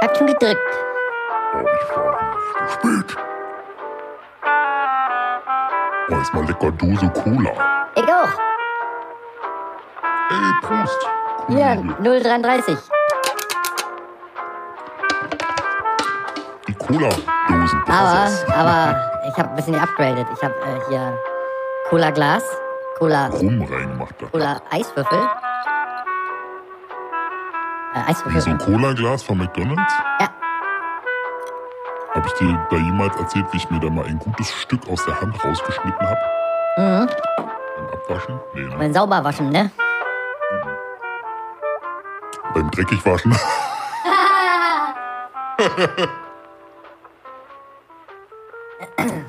Hat schon gedrückt. Oh, ich war zu spät. Oh, jetzt mal lecker Dose Cola. Ich auch. Ey, Prost. Cool. Ja, 0,33. Die Cola-Dosen. Aber ich habe ein bisschen upgradet. Ich habe hier Cola-Glas, Cola-Rum reingemacht. Cola-Eiswürfel. Wie so ein Cola-Glas von McDonalds? Ja. Hab ich dir da jemals erzählt, wie ich mir da mal ein gutes Stück aus der Hand rausgeschnitten habe? Mhm. Beim Abwaschen? Nee, ne? Beim Sauberwaschen, ne? Mhm. Beim Dreckigwaschen.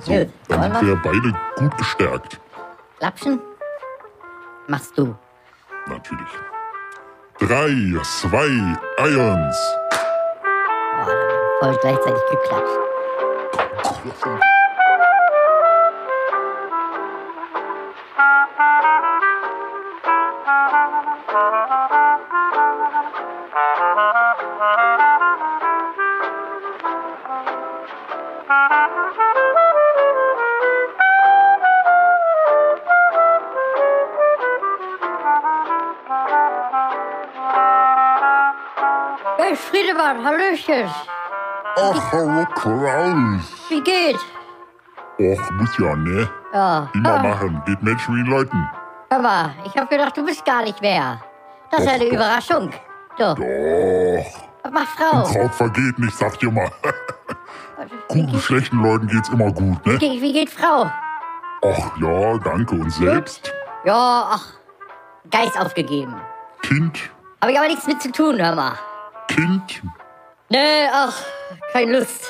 So, dann sind wir beide gut gestärkt. Klatschen? Machst du. Natürlich. 3, 2, 1. Voll gleichzeitig geklatscht. Friedemann, hallöchen. Ach, hallo Klaus. Wie geht's? Och, muss ja, ne? Ja. Immer machen, geht Menschen wie Leuten. Hör mal, ich hab gedacht, du bist gar nicht mehr. Das ist eine Überraschung. So. Doch. Was machst du drauf? Kraut vergeht nicht, sag dir mal. Guten, schlechten Leuten geht's immer gut, ne? Wie geht Frau? Ach ja, danke. Und selbst? Ja, ach, Geist aufgegeben. Kind? Hab ich aber nichts mit zu tun, hör mal. Kind? Nee, ach, keine Lust.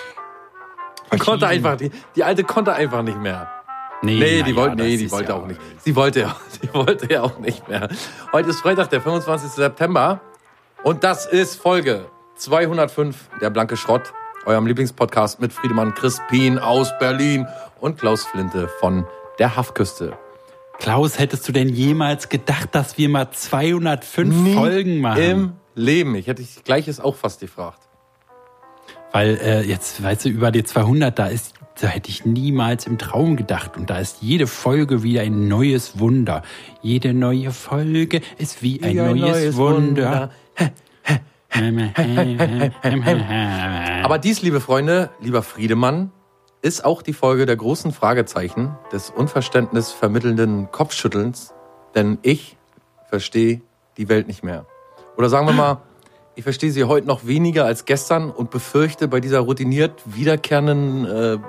Die Alte konnte einfach nicht mehr. Die wollte auch nicht. Die wollte ja auch nicht mehr. Heute ist Freitag, der 25. September. Und das ist Folge 205, der blanke Schrott. Eurem Lieblingspodcast mit Friedemann Crispin aus Berlin und Klaus Flinte von der Haffküste. Klaus, hättest du denn jemals gedacht, dass wir mal 205 Folgen machen? Im Leben. Ich hätte dich Gleiches auch fast gefragt. Weil jetzt, weißt du, über die 200, da hätte ich niemals im Traum gedacht. Und da ist jede Folge wie ein neues Wunder. Jede neue Folge ist wie ein neues Wunder. Aber dies, liebe Freunde, lieber Friedemann, ist auch die Folge der großen Fragezeichen des Unverständnis vermittelnden Kopfschüttelns. Denn ich verstehe die Welt nicht mehr. Oder sagen wir mal, ich verstehe sie heute noch weniger als gestern und befürchte bei dieser routiniert wiederkehrenden,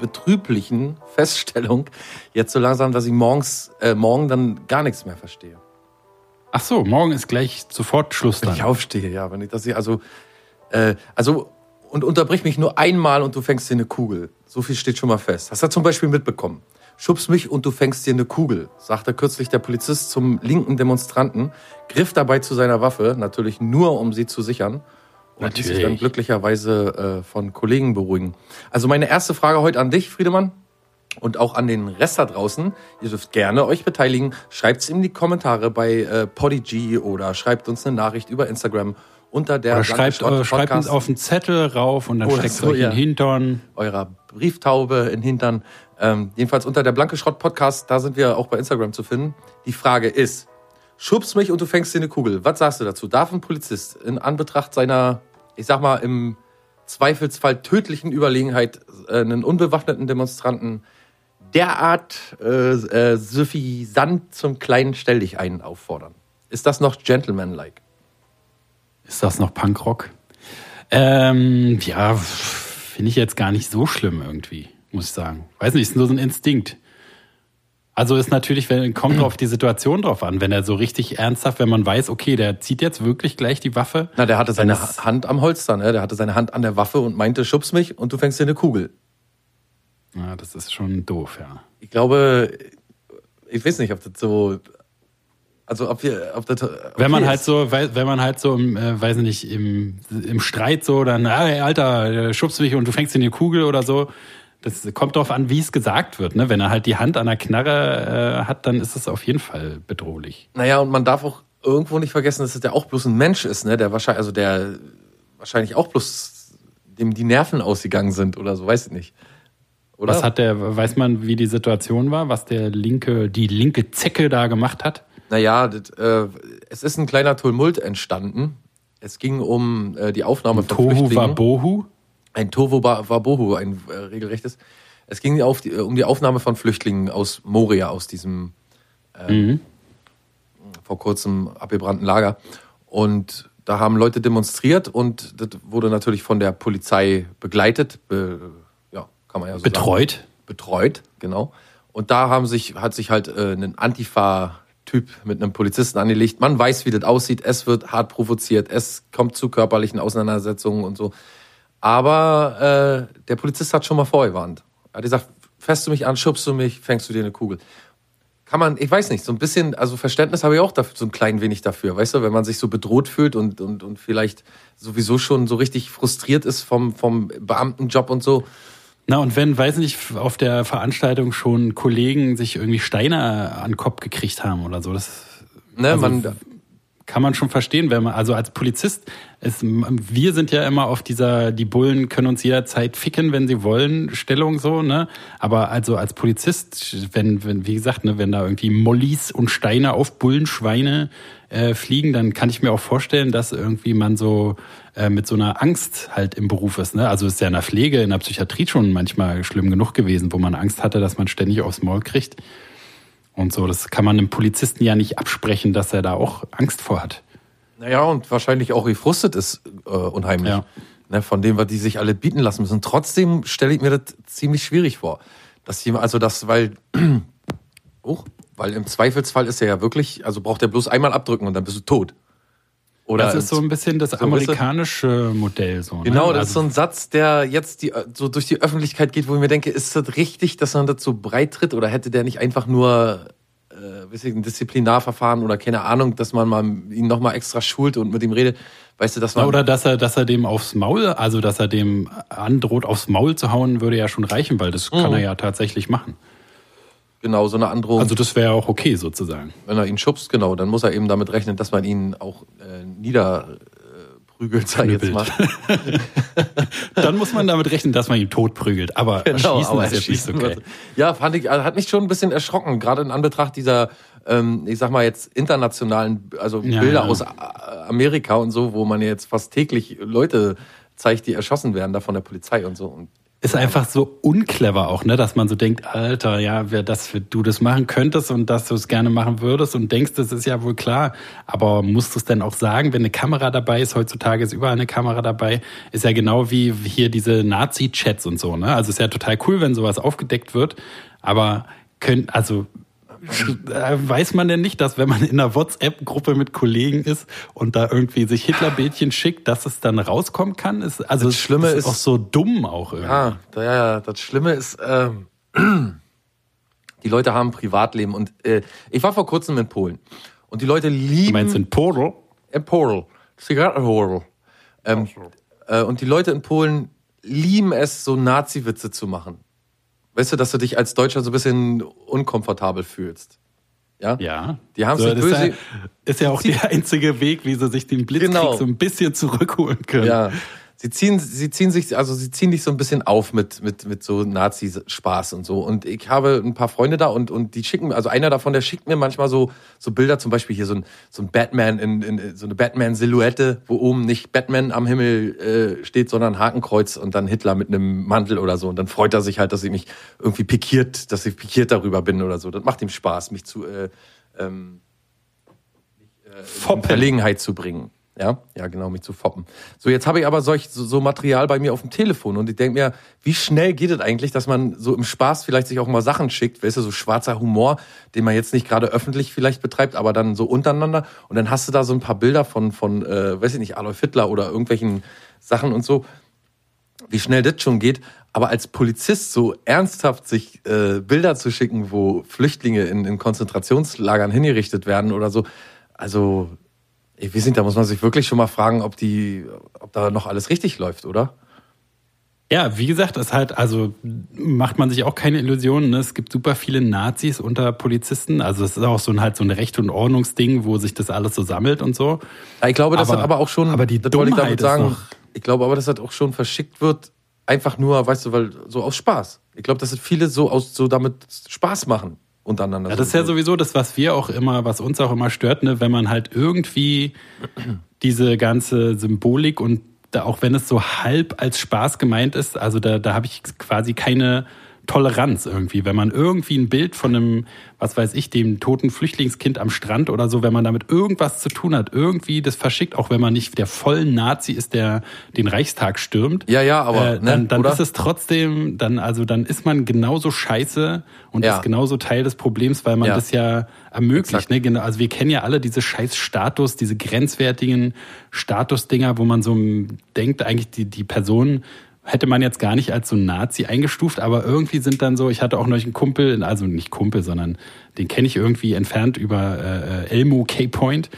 betrüblichen Feststellung jetzt so langsam, dass ich morgen dann gar nichts mehr verstehe. Ach so, morgen ist gleich sofort Schluss dann. Wenn ich aufstehe, ja. Und unterbrich mich nur einmal und du fängst dir eine Kugel. So viel steht schon mal fest. Hast du zum Beispiel mitbekommen? Schubst mich und du fängst dir eine Kugel, sagte kürzlich der Polizist zum linken Demonstranten, griff dabei zu seiner Waffe, natürlich nur, um sie zu sichern. Und ließ sich dann glücklicherweise von Kollegen beruhigen. Also meine erste Frage heute an dich, Friedemann, und auch an den Rest da draußen. Ihr dürft gerne euch beteiligen. Schreibt es in die Kommentare bei Podigy oder schreibt uns eine Nachricht über Instagram. Schreibt uns auf den Zettel rauf und dann steckt euch in den Hintern. Eurer Brieftaube in den Hintern. Jedenfalls unter der Blanke Schrott Podcast, da sind wir auch bei Instagram zu finden. Die Frage ist, schubst mich und du fängst dir eine Kugel. Was sagst du dazu? Darf ein Polizist in Anbetracht seiner, ich sag mal, im Zweifelsfall tödlichen Überlegenheit einen unbewaffneten Demonstranten derart suffisant zum kleinen Stelldichein auffordern? Ist das noch Gentleman-like? Ist das noch Punkrock? Ja, finde ich jetzt gar nicht so schlimm irgendwie, muss ich sagen. Weiß nicht, ist nur so ein Instinkt. Also ist natürlich, kommt auf die Situation drauf an, wenn er so richtig ernsthaft, wenn man weiß, okay, der zieht jetzt wirklich gleich die Waffe. Na, der hatte seine Hand am Holster, ne? Der hatte seine Hand an der Waffe und meinte, schubst mich und du fängst dir eine Kugel. Ja, das ist schon doof, ja. Ich glaube, ich weiß nicht, ob das so... Also ob wir, ob das, okay, wenn man halt so, wenn man halt so, weiß nicht, im Streit so, dann, hey, Alter, schubst mich und du fängst in die Kugel oder so. Das kommt darauf an, wie es gesagt wird. Ne? Wenn er halt die Hand an der Knarre hat, dann ist es auf jeden Fall bedrohlich. Naja, und man darf auch irgendwo nicht vergessen, dass es ja auch bloß ein Mensch ist, ne? der wahrscheinlich auch bloß dem die Nerven ausgegangen sind oder so, weiß ich nicht. Oder? Weiß man, wie die Situation war, was die linke Zecke da gemacht hat? Naja, es ist ein kleiner Tumult entstanden. Es ging um die Aufnahme von Flüchtlingen. Ein Tohuwabohu, ein regelrechtes. Es ging um die Aufnahme von Flüchtlingen aus Moria, aus diesem vor kurzem abgebrannten Lager. Und da haben Leute demonstriert und das wurde natürlich von der Polizei begleitet. Kann man ja so betreut sagen. Betreut, genau. Und da hat sich halt ein Antifa Typ mit einem Polizisten angelegt. Man weiß, wie das aussieht. Es wird hart provoziert. Es kommt zu körperlichen Auseinandersetzungen und so. Aber der Polizist hat schon mal vorgewarnt. Er hat gesagt, fährst du mich an, schubst du mich, fängst du dir eine Kugel. Kann man, ich weiß nicht, so ein bisschen, also Verständnis habe ich auch dafür, so ein klein wenig dafür. Weißt du, wenn man sich so bedroht fühlt und vielleicht sowieso schon so richtig frustriert ist vom Beamtenjob und so. Na, und wenn, weiß nicht, auf der Veranstaltung schon Kollegen sich irgendwie Steine an den Kopf gekriegt haben oder so, das kann man schon verstehen, wenn man, also als Polizist, wir sind ja immer auf dieser, die Bullen können uns jederzeit ficken, wenn sie wollen, Stellung so, ne, aber also als Polizist, wenn wie gesagt, ne, wenn da irgendwie Mollis und Steine auf Bullenschweine fliegen, dann kann ich mir auch vorstellen, dass irgendwie man so mit so einer Angst halt im Beruf ist. Ne? Also ist ja in der Pflege, in der Psychiatrie schon manchmal schlimm genug gewesen, wo man Angst hatte, dass man ständig aufs Maul kriegt und so. Das kann man einem Polizisten ja nicht absprechen, dass er da auch Angst vor hat. Naja, und wahrscheinlich auch gefrustet ist unheimlich. Ja. Ne, von dem, was die sich alle bieten lassen müssen. Trotzdem stelle ich mir das ziemlich schwierig vor. Weil im Zweifelsfall ist er ja wirklich, also braucht er bloß einmal abdrücken und dann bist du tot. Oder das ist so ein bisschen das amerikanische Modell. So, genau, ne? Das ist so ein Satz, der jetzt so durch die Öffentlichkeit geht, wo ich mir denke, ist das richtig, dass man dazu breit tritt? Oder hätte der nicht einfach nur ein Disziplinarverfahren oder keine Ahnung, dass man mal ihn nochmal extra schult und mit ihm redet? Weißt du, dass man oder dass er dem aufs Maul, also dass er dem androht, aufs Maul zu hauen, würde ja schon reichen, weil das kann er ja tatsächlich machen. Genau, so eine Androhung. Also das wäre auch okay sozusagen. Wenn er ihn schubst, genau, dann muss er eben damit rechnen, dass man ihn auch niederprügelt, sag ich jetzt mal. Dann muss man damit rechnen, dass man ihn totprügelt. Aber genau, erschießen ist ja okay. Ja, hat mich schon ein bisschen erschrocken, gerade in Anbetracht dieser, ich sag mal jetzt internationalen, also ja, Bilder aus Amerika und so, wo man jetzt fast täglich Leute zeigt, die erschossen werden, da von der Polizei und so. Und ist einfach so unclever auch, ne, dass man so denkt, Alter, ja, du das machen könntest und dass du es gerne machen würdest und denkst, das ist ja wohl klar, aber musst du es denn auch sagen, wenn eine Kamera dabei ist, heutzutage ist überall eine Kamera dabei, ist ja genau wie hier diese Nazi-Chats und so, ne, also ist ja total cool, wenn sowas aufgedeckt wird, aber weiß man denn nicht, dass wenn man in einer WhatsApp-Gruppe mit Kollegen ist und da irgendwie sich Hitlerbildchen schickt, dass es dann rauskommen kann? Das Schlimme ist auch so dumm auch irgendwie. Ja, das Schlimme ist, die Leute haben ein Privatleben und ich war vor kurzem in Polen und die Leute lieben... Du meinst in Polen? In Polen. Zigarettenhorl. Und die Leute in Polen lieben es, so Nazi-Witze zu machen. Weißt du, dass du dich als Deutscher so ein bisschen unkomfortabel fühlst? Ja? Ja. Die haben sich böse... Ist ja auch der einzige Weg, wie sie sich den Blitzkrieg so ein bisschen zurückholen können. Ja. Sie ziehen dich so ein bisschen auf mit so Nazi-Spaß und so. Und ich habe ein paar Freunde da und die schicken, also einer davon, der schickt mir manchmal so Bilder, zum Beispiel hier so ein Batman in so eine Batman-Silhouette, wo oben nicht Batman am Himmel steht, sondern Hakenkreuz und dann Hitler mit einem Mantel oder so. Und dann freut er sich halt, dass ich mich irgendwie pikiert, dass ich pikiert darüber bin oder so. Das macht ihm Spaß, mich zu in Verlegenheit zu bringen. Ja, genau, mich zu foppen. So, jetzt habe ich aber so Material bei mir auf dem Telefon und ich denke mir, wie schnell geht es eigentlich, dass man so im Spaß vielleicht sich auch mal Sachen schickt, weißt du, so schwarzer Humor, den man jetzt nicht gerade öffentlich vielleicht betreibt, aber dann so untereinander und dann hast du da so ein paar Bilder von weiß ich nicht, Adolf Hitler oder irgendwelchen Sachen und so, wie schnell das schon geht, Aber als Polizist so ernsthaft sich Bilder zu schicken, wo Flüchtlinge in Konzentrationslagern hingerichtet werden oder so, also ich weiß nicht, da muss man sich wirklich schon mal fragen, ob da noch alles richtig läuft, oder? Ja, wie gesagt, das halt, also macht man sich auch keine Illusionen, ne? Es gibt super viele Nazis unter Polizisten. Also es ist auch so ein Recht- und Ordnungsding, wo sich das alles so sammelt und so. Ja, ich glaube, das hat aber auch schon, aber die das wollte ich damit sagen, ich glaube aber, das hat auch schon verschickt wird, einfach nur, weißt du, weil so aus Spaß. Ich glaube, dass viele so damit Spaß machen untereinander. Ja, das ist ja sowieso das, was uns auch immer stört, ne? Wenn man halt irgendwie diese ganze Symbolik und da, auch wenn es so halb als Spaß gemeint ist, also da habe ich quasi keine Toleranz irgendwie. Wenn man irgendwie ein Bild von einem, was weiß ich, dem toten Flüchtlingskind am Strand oder so, wenn man damit irgendwas zu tun hat, irgendwie das verschickt, auch wenn man nicht der vollen Nazi ist, der den Reichstag stürmt. Ja, aber dann ist es trotzdem, dann ist man genauso scheiße und ist genauso Teil des Problems, weil man das ja ermöglicht. Ne? Genau, also wir kennen ja alle diese scheiß Status, diese grenzwertigen Statusdinger, wo man so denkt, eigentlich die Person hätte man jetzt gar nicht als so ein Nazi eingestuft, aber irgendwie sind dann so, ich hatte auch neulich einen Kumpel, also nicht Kumpel, sondern den kenne ich irgendwie entfernt über Elmo K-Point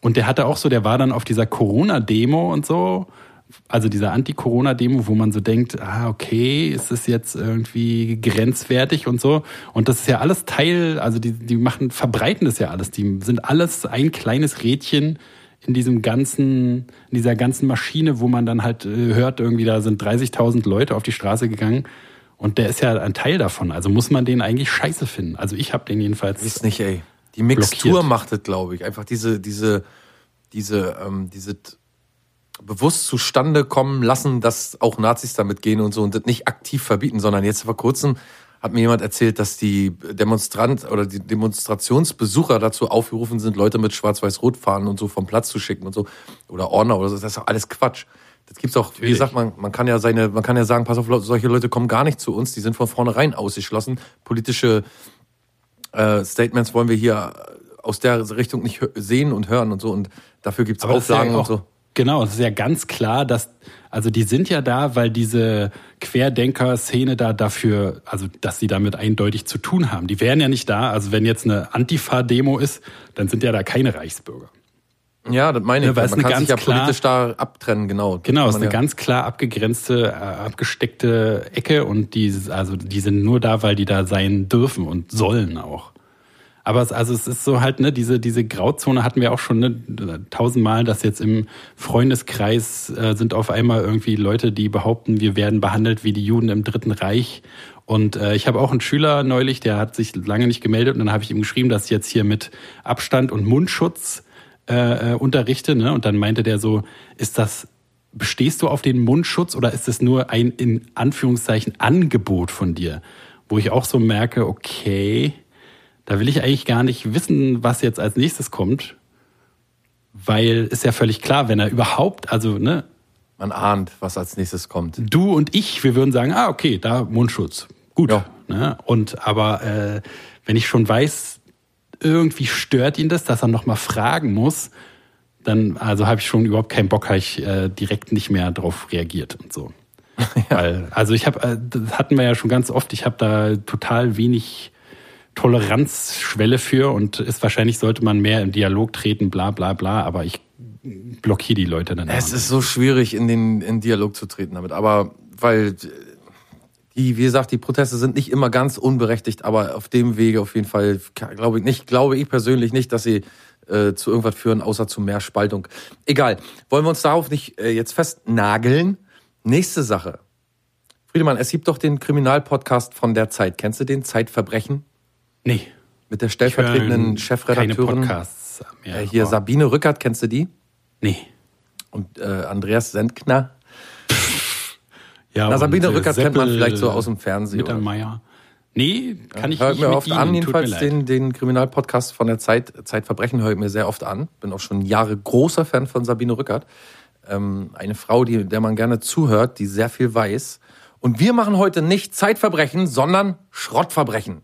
und der war dann auf dieser Corona-Demo und so, also dieser Anti-Corona-Demo, wo man so denkt, okay, ist das jetzt irgendwie grenzwertig und so, und das ist ja alles Teil, also die verbreiten das ja alles, die sind alles ein kleines Rädchen in dieser ganzen Maschine, wo man dann halt hört, irgendwie da sind 30.000 Leute auf die Straße gegangen und der ist ja ein Teil davon. Also muss man den eigentlich scheiße finden. Also ich habe den jedenfalls blockiert. Ist nicht, ey. Die Mixtur macht es, glaube ich. Einfach diese bewusst zustande kommen lassen, dass auch Nazis damit gehen und so und das nicht aktiv verbieten, sondern jetzt vor kurzem hat mir jemand erzählt, dass die Demonstrationsbesucher dazu aufgerufen sind, Leute mit Schwarz-Weiß-Rot-Fahnen und so vom Platz zu schicken und so. Oder Ordner oder so. Das ist doch alles Quatsch. Das gibt's auch, natürlich. Wie gesagt, man kann ja sagen, pass auf, solche Leute kommen gar nicht zu uns, die sind von vornherein ausgeschlossen. Politische Statements wollen wir hier aus der Richtung nicht sehen und hören und so. Und dafür gibt's Auflagen und so. Genau, es ist ja ganz klar, also die sind ja da, weil diese Querdenker-Szene da dafür, also dass sie damit eindeutig zu tun haben. Die wären ja nicht da, also wenn jetzt eine Antifa-Demo ist, dann sind ja da keine Reichsbürger. Ja, das meine ich. Ja, man kann sich ja politisch da abtrennen, genau. Genau, es ist eine ganz klar abgegrenzte, abgesteckte Ecke und die sind nur da, weil die da sein dürfen und sollen auch. Aber es ist so halt, ne, diese Grauzone hatten wir auch schon, ne, tausendmal, dass jetzt im Freundeskreis sind auf einmal irgendwie Leute, die behaupten, wir werden behandelt wie die Juden im Dritten Reich. Und ich habe auch einen Schüler neulich, der hat sich lange nicht gemeldet und dann habe ich ihm geschrieben, dass ich jetzt hier mit Abstand und Mundschutz unterrichte, ne? Und dann meinte der so, bestehst du auf den Mundschutz oder ist das nur ein, in Anführungszeichen, Angebot von dir? Wo ich auch so merke, okay, da will ich eigentlich gar nicht wissen, was jetzt als nächstes kommt, weil ist ja völlig klar, wenn er überhaupt, also ne, man ahnt, was als nächstes kommt. Du und ich, wir würden sagen, okay, da Mundschutz, gut. Ja. Ne? Und aber wenn ich schon weiß, irgendwie stört ihn das, dass er nochmal fragen muss, dann also habe ich schon überhaupt keinen Bock, habe ich direkt nicht mehr drauf reagiert und so. Ja. Weil, also ich habe, das hatten wir ja schon ganz oft, ich habe da total wenig Toleranzschwelle für und ist wahrscheinlich, sollte man mehr im Dialog treten, bla bla bla, aber ich blockiere die Leute dann. Es ist so schwierig, in Dialog zu treten damit, aber weil, wie gesagt, die Proteste sind nicht immer ganz unberechtigt, aber auf dem Wege auf jeden Fall glaube ich persönlich nicht, dass sie zu irgendwas führen, außer zu mehr Spaltung. Egal, wollen wir uns darauf nicht jetzt festnageln. Nächste Sache. Friedemann, es gibt doch den Kriminalpodcast von der Zeit. Kennst du den? Zeitverbrechen? Nee. Mit der stellvertretenden Chefredakteurin. Keine Podcasts mehr. Hier Sabine Rückert, kennst du die? Nee. Und Andreas Sendkner. Ja, na, Sabine Rückert kennt man vielleicht so aus dem Fernsehen. Mittermeier. Nee, kann ich nicht. Hör mir oft an, jedenfalls den Kriminalpodcast von der Zeit. Zeitverbrechen höre ich mir sehr oft an. Bin auch schon Jahre großer Fan von Sabine Rückert. Eine Frau, der man gerne zuhört, die sehr viel weiß. Und wir machen heute nicht Zeitverbrechen, sondern Schrottverbrechen.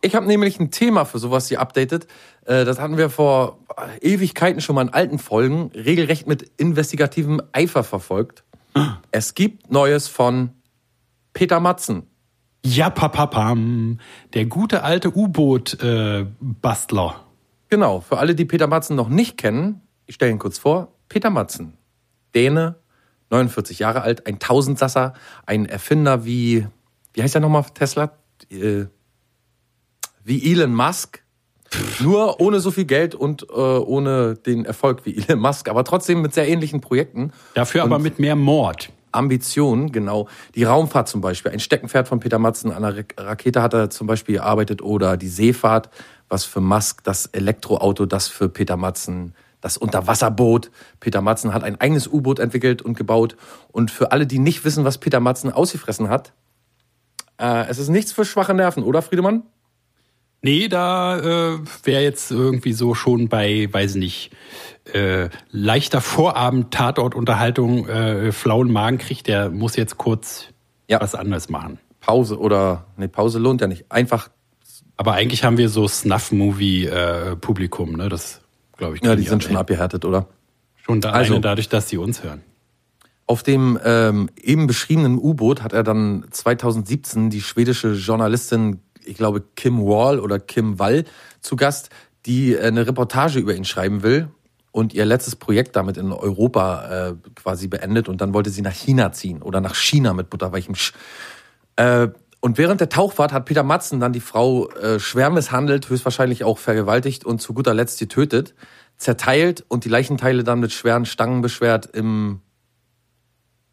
Ich habe nämlich ein Thema für sowas hier updated. Das hatten wir vor Ewigkeiten schon mal in alten Folgen regelrecht mit investigativem Eifer verfolgt. Es gibt Neues von Peter Madsen. Ja, papapam. Der gute alte U-Boot-Bastler. Genau, für alle, die Peter Madsen noch nicht kennen, ich stelle ihn kurz vor. Peter Madsen, Däne, 49 Jahre alt, ein Tausendsasser, ein Erfinder wie heißt er nochmal, Tesla? Wie Elon Musk. Nur ohne so viel Geld und ohne den Erfolg wie Elon Musk, aber trotzdem mit sehr ähnlichen Projekten. Dafür aber mit mehr Mord. Ambitionen, genau. Die Raumfahrt zum Beispiel, ein Steckenpferd von Peter Madsen, an einer Rakete hat er zum Beispiel gearbeitet, oder die Seefahrt, was für Musk das Elektroauto, das für Peter Madsen das Unterwasserboot. Peter Madsen hat ein eigenes U-Boot entwickelt und gebaut. Und für alle, die nicht wissen, was Peter Madsen ausgefressen hat, es ist nichts für schwache Nerven, oder Friedemann? Nee, da wäre jetzt irgendwie so schon bei, weiß nicht, leichter Vorabend-Tatortunterhaltung, flauen Magen kriegt, der muss jetzt kurz was anderes machen. Pause oder, nee, Pause lohnt ja nicht, einfach. Aber eigentlich haben wir so Snuff-Movie-Publikum, ne, das glaube ich. Ja, die sind schon abgehärtet, oder? Schon da, also, dadurch, dass sie uns hören. Auf dem eben beschriebenen U-Boot hat er dann 2017 die schwedische Journalistin, ich glaube, Kim Wall oder Kim Wall zu Gast, die eine Reportage über ihn schreiben will und ihr letztes Projekt damit in Europa quasi beendet, und dann wollte sie nach China ziehen oder nach China mit butterweichem Sch. Und während der Tauchfahrt hat Peter Madsen dann die Frau schwer misshandelt, höchstwahrscheinlich auch vergewaltigt und zu guter Letzt getötet, zerteilt und die Leichenteile dann mit schweren Stangen beschwert im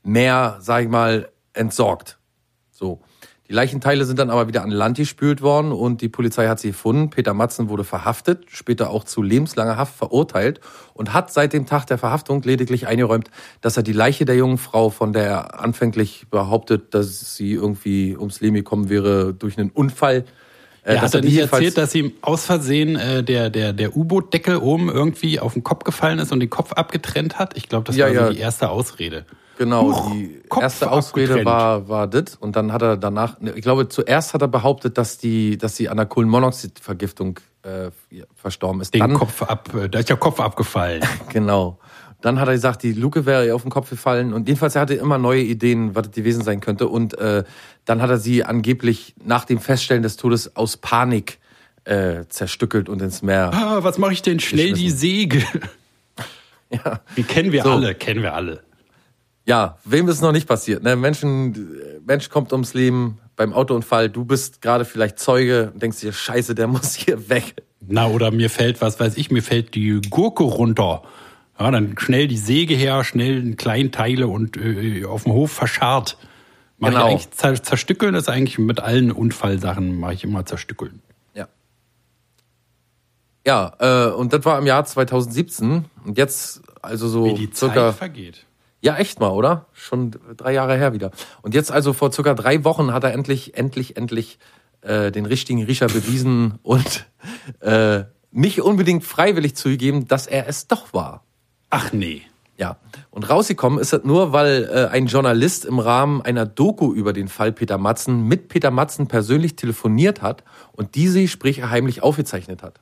Meer, sag ich mal, entsorgt. So. Die Leichenteile sind dann aber wieder an Land gespült worden und die Polizei hat sie gefunden. Peter Madsen wurde verhaftet, später auch zu lebenslanger Haft verurteilt und hat seit dem Tag der Verhaftung lediglich eingeräumt, dass er die Leiche der jungen Frau, von der er anfänglich behauptet, dass sie irgendwie ums Leben gekommen wäre durch einen Unfall. Er hat er nicht erzählt, dass ihm aus Versehen der U-Boot-Deckel oben irgendwie auf den Kopf gefallen ist und den Kopf abgetrennt hat? Ich glaube, das war so die erste Ausrede. Genau, die erste Ausrede war das. Und dann hat er danach, ich glaube, zuerst hat er behauptet, dass sie an der Kohlenmonoxidvergiftung verstorben ist. Da ist der Kopf abgefallen. Genau. Dann hat er gesagt, die Luke wäre ihr auf den Kopf gefallen. Und jedenfalls, er hatte immer neue Ideen, was das gewesen sein könnte. Und dann hat er sie angeblich nach dem Feststellen des Todes aus Panik zerstückelt und ins Meer. Ah, was mache ich denn? Schnell die Säge. Ja. Die kennen wir alle. Ja, wem ist es noch nicht passiert? Ne? Mensch kommt ums Leben beim Autounfall. Du bist gerade vielleicht Zeuge und denkst dir, Scheiße, der muss hier weg. Na, oder mir fällt die Gurke runter. Ja, dann schnell die Säge her, schnell in kleinen Teile und auf dem Hof verscharrt. Zerstückeln ist eigentlich mit allen Unfallsachen, mache ich immer zerstückeln. Ja, und das war im Jahr 2017. Und jetzt, also so wie die circa Zeit vergeht. Ja, echt mal, oder? Schon 3 Jahre her wieder. Und jetzt also vor circa 3 Wochen hat er endlich den richtigen Riecher bewiesen und nicht unbedingt freiwillig zugegeben, dass er es doch war. Ach nee. Ja, und rausgekommen ist das nur, weil ein Journalist im Rahmen einer Doku über den Fall Peter Madsen mit Peter Madsen persönlich telefoniert hat und diese Gespräche heimlich aufgezeichnet hat.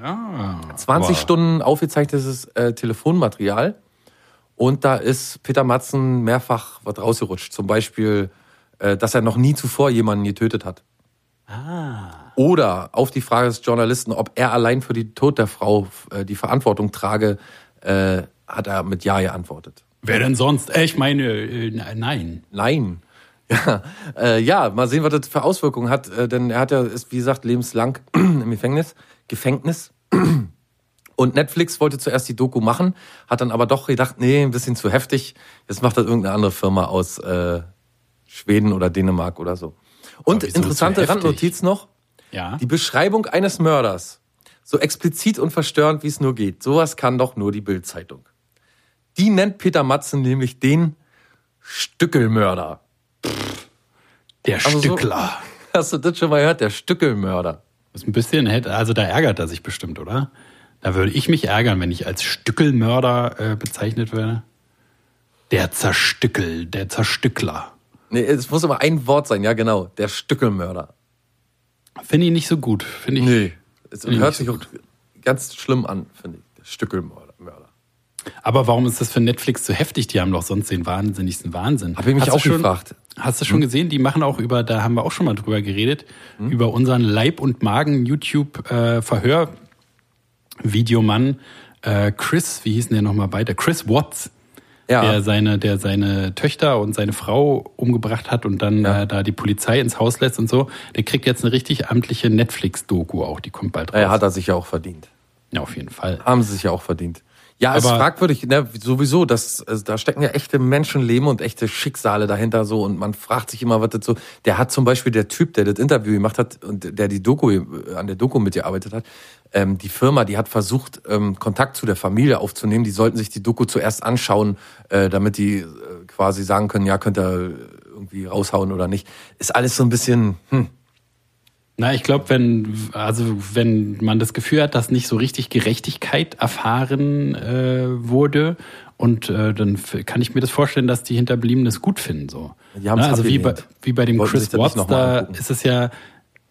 Ah, 20 Stunden aufgezeichnetes Telefonmaterial. Und da ist Peter Madsen mehrfach was rausgerutscht. Zum Beispiel, dass er noch nie zuvor jemanden getötet hat. Ah. Oder auf die Frage des Journalisten, ob er allein für den Tod der Frau die Verantwortung trage, hat er mit Ja geantwortet. Wer denn sonst? Ich meine, nein. Nein. Ja. Mal sehen, was das für Auswirkungen hat. Denn er ist, wie gesagt, lebenslang im Gefängnis. Und Netflix wollte zuerst die Doku machen, hat dann aber doch gedacht, nee, ein bisschen zu heftig. Jetzt macht das irgendeine andere Firma aus Schweden oder Dänemark oder so. Und interessante Randnotiz noch, die Beschreibung eines Mörders, so explizit und verstörend, wie es nur geht, sowas kann doch nur die Bild-Zeitung. Die nennt Peter Madsen nämlich den Stückelmörder. Der Stückler. So, hast du das schon mal gehört? Der Stückelmörder. Das ist ein bisschen, da ärgert er sich bestimmt, oder? Da würde ich mich ärgern, wenn ich als Stückelmörder bezeichnet werde. Der Zerstückler. Nee, es muss immer ein Wort sein, ja genau. Der Stückelmörder. Finde ich nicht so gut. Nee, es hört sich auch ganz schlimm an, finde ich. Der Stückelmörder. Aber warum ist das für Netflix so heftig? Die haben doch sonst den wahnsinnigsten Wahnsinn. Habe ich mich auch gefragt. Hast du schon gesehen? Die machen auch über, da haben wir auch schon mal drüber geredet, über unseren Leib- und Magen-YouTube-Verhör-Videomann Chris, wie hieß denn der nochmal weiter? Chris Watts, ja. der seine Töchter und seine Frau umgebracht hat und dann da die Polizei ins Haus lässt und so. Der kriegt jetzt eine richtig amtliche Netflix-Doku auch, die kommt bald raus. Ja, hat er sich ja auch verdient. Ja, auf jeden Fall. Haben sie sich ja auch verdient. Ja, aber es ist fragwürdig, ne, sowieso, da stecken ja echte Menschenleben und echte Schicksale dahinter so und man fragt sich immer, was das so, der hat zum Beispiel, der Typ, der das Interview gemacht hat und der an der Doku mitgearbeitet hat, die Firma, die hat versucht, Kontakt zu der Familie aufzunehmen, die sollten sich die Doku zuerst anschauen, damit die quasi sagen können, ja, könnt ihr irgendwie raushauen oder nicht. Ist alles so ein bisschen, Na, ich glaube, wenn man das Gefühl hat, dass nicht so richtig Gerechtigkeit erfahren wurde, und dann kann ich mir das vorstellen, dass die Hinterbliebenen es gut finden. So. Die haben's also wie bei dem Chris Watts, da ist es ja,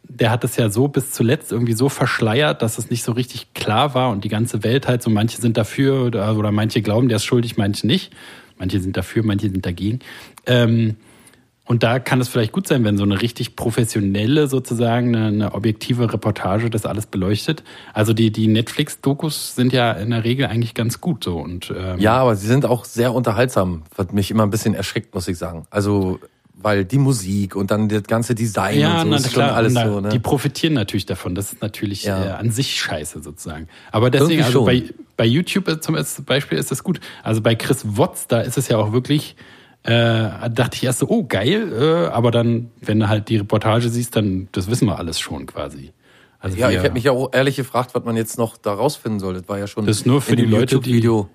der hat es ja so bis zuletzt irgendwie so verschleiert, dass es nicht so richtig klar war und die ganze Welt halt so, manche sind dafür oder manche glauben, der ist schuldig, manche nicht. Manche sind dafür, manche sind dagegen. Und da kann es vielleicht gut sein, wenn so eine richtig professionelle, sozusagen eine objektive Reportage das alles beleuchtet. Also die Netflix-Dokus sind ja in der Regel eigentlich ganz gut so. Und ja, aber sie sind auch sehr unterhaltsam, was mich immer ein bisschen erschreckt, muss ich sagen. Also weil die Musik und dann das ganze Design und so, ist klar, schon alles so. Ne? Die profitieren natürlich davon. Das ist natürlich an sich scheiße sozusagen. Aber deswegen, also bei YouTube zum Beispiel ist das gut. Also bei Chris Watts, da ist es ja auch wirklich... dachte ich erst so, oh geil, aber dann, wenn du halt die Reportage siehst, dann, das wissen wir alles schon quasi. Also ja, ich hätte mich ja auch ehrlich gefragt, was man jetzt noch da rausfinden soll. Das war ja schon, das ist nur für die Leute, YouTube-Video.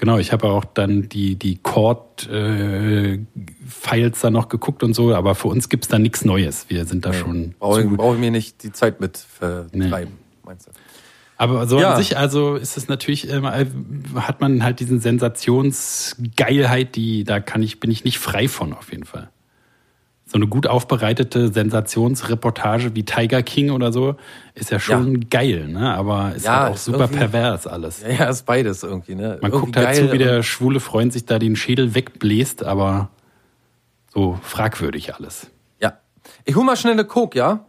Genau, ich habe auch dann die Court-Files dann noch geguckt und so, aber für uns gibt's da nichts Neues. Wir sind da schon... Brauche ich mir nicht die Zeit mit vertreiben, meinst du? Aber so an sich, also ist es natürlich, hat man halt diesen Sensationsgeilheit, bin ich nicht frei von auf jeden Fall. So eine gut aufbereitete Sensationsreportage wie Tiger King oder so ist ja schon geil, ne? Aber ist halt auch super pervers alles. Ja, ist beides irgendwie, ne? Man guckt halt zu, wie der schwule Freund sich da den Schädel wegbläst, aber so fragwürdig alles. Ja. Ich hol mal schnell eine Coke, ja?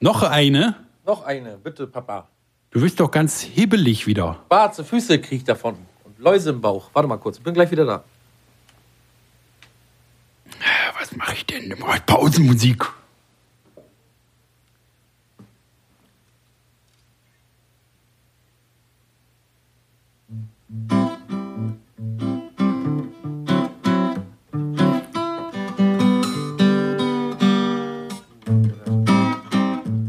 Noch eine? Noch eine, bitte, Papa. Du wirst doch ganz hibbelig wieder. Schwarze Füße krieg ich davon. Und Läuse im Bauch. Warte mal kurz, ich bin gleich wieder da. Was mache ich denn? Du brauchst Pausenmusik.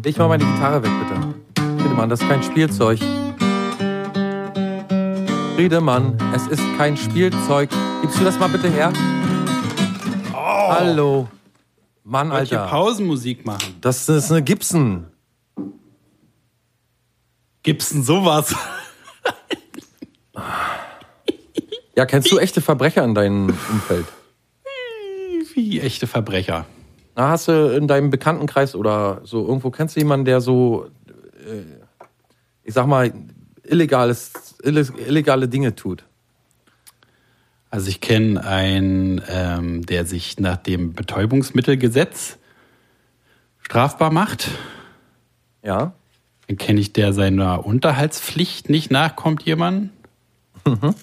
Leg mal meine Gitarre weg, bitte. Friedemann, das ist kein Spielzeug. Friedemann, es ist kein Spielzeug. Gibst du das mal bitte her? Oh. Hallo. Mann, Alter. Wollt ihr Pausenmusik machen? Das ist eine Gibson. Gibson, sowas. Ja, kennst du echte Verbrecher in deinem Umfeld? Wie echte Verbrecher? Na, hast du in deinem Bekanntenkreis oder so irgendwo, kennst du jemanden, der so... ich sag mal, illegale Dinge tut? Also ich kenne einen, der sich nach dem Betäubungsmittelgesetz strafbar macht. Ja. Dann kenne ich, der seiner Unterhaltspflicht nicht nachkommt, jemanden. Mhm.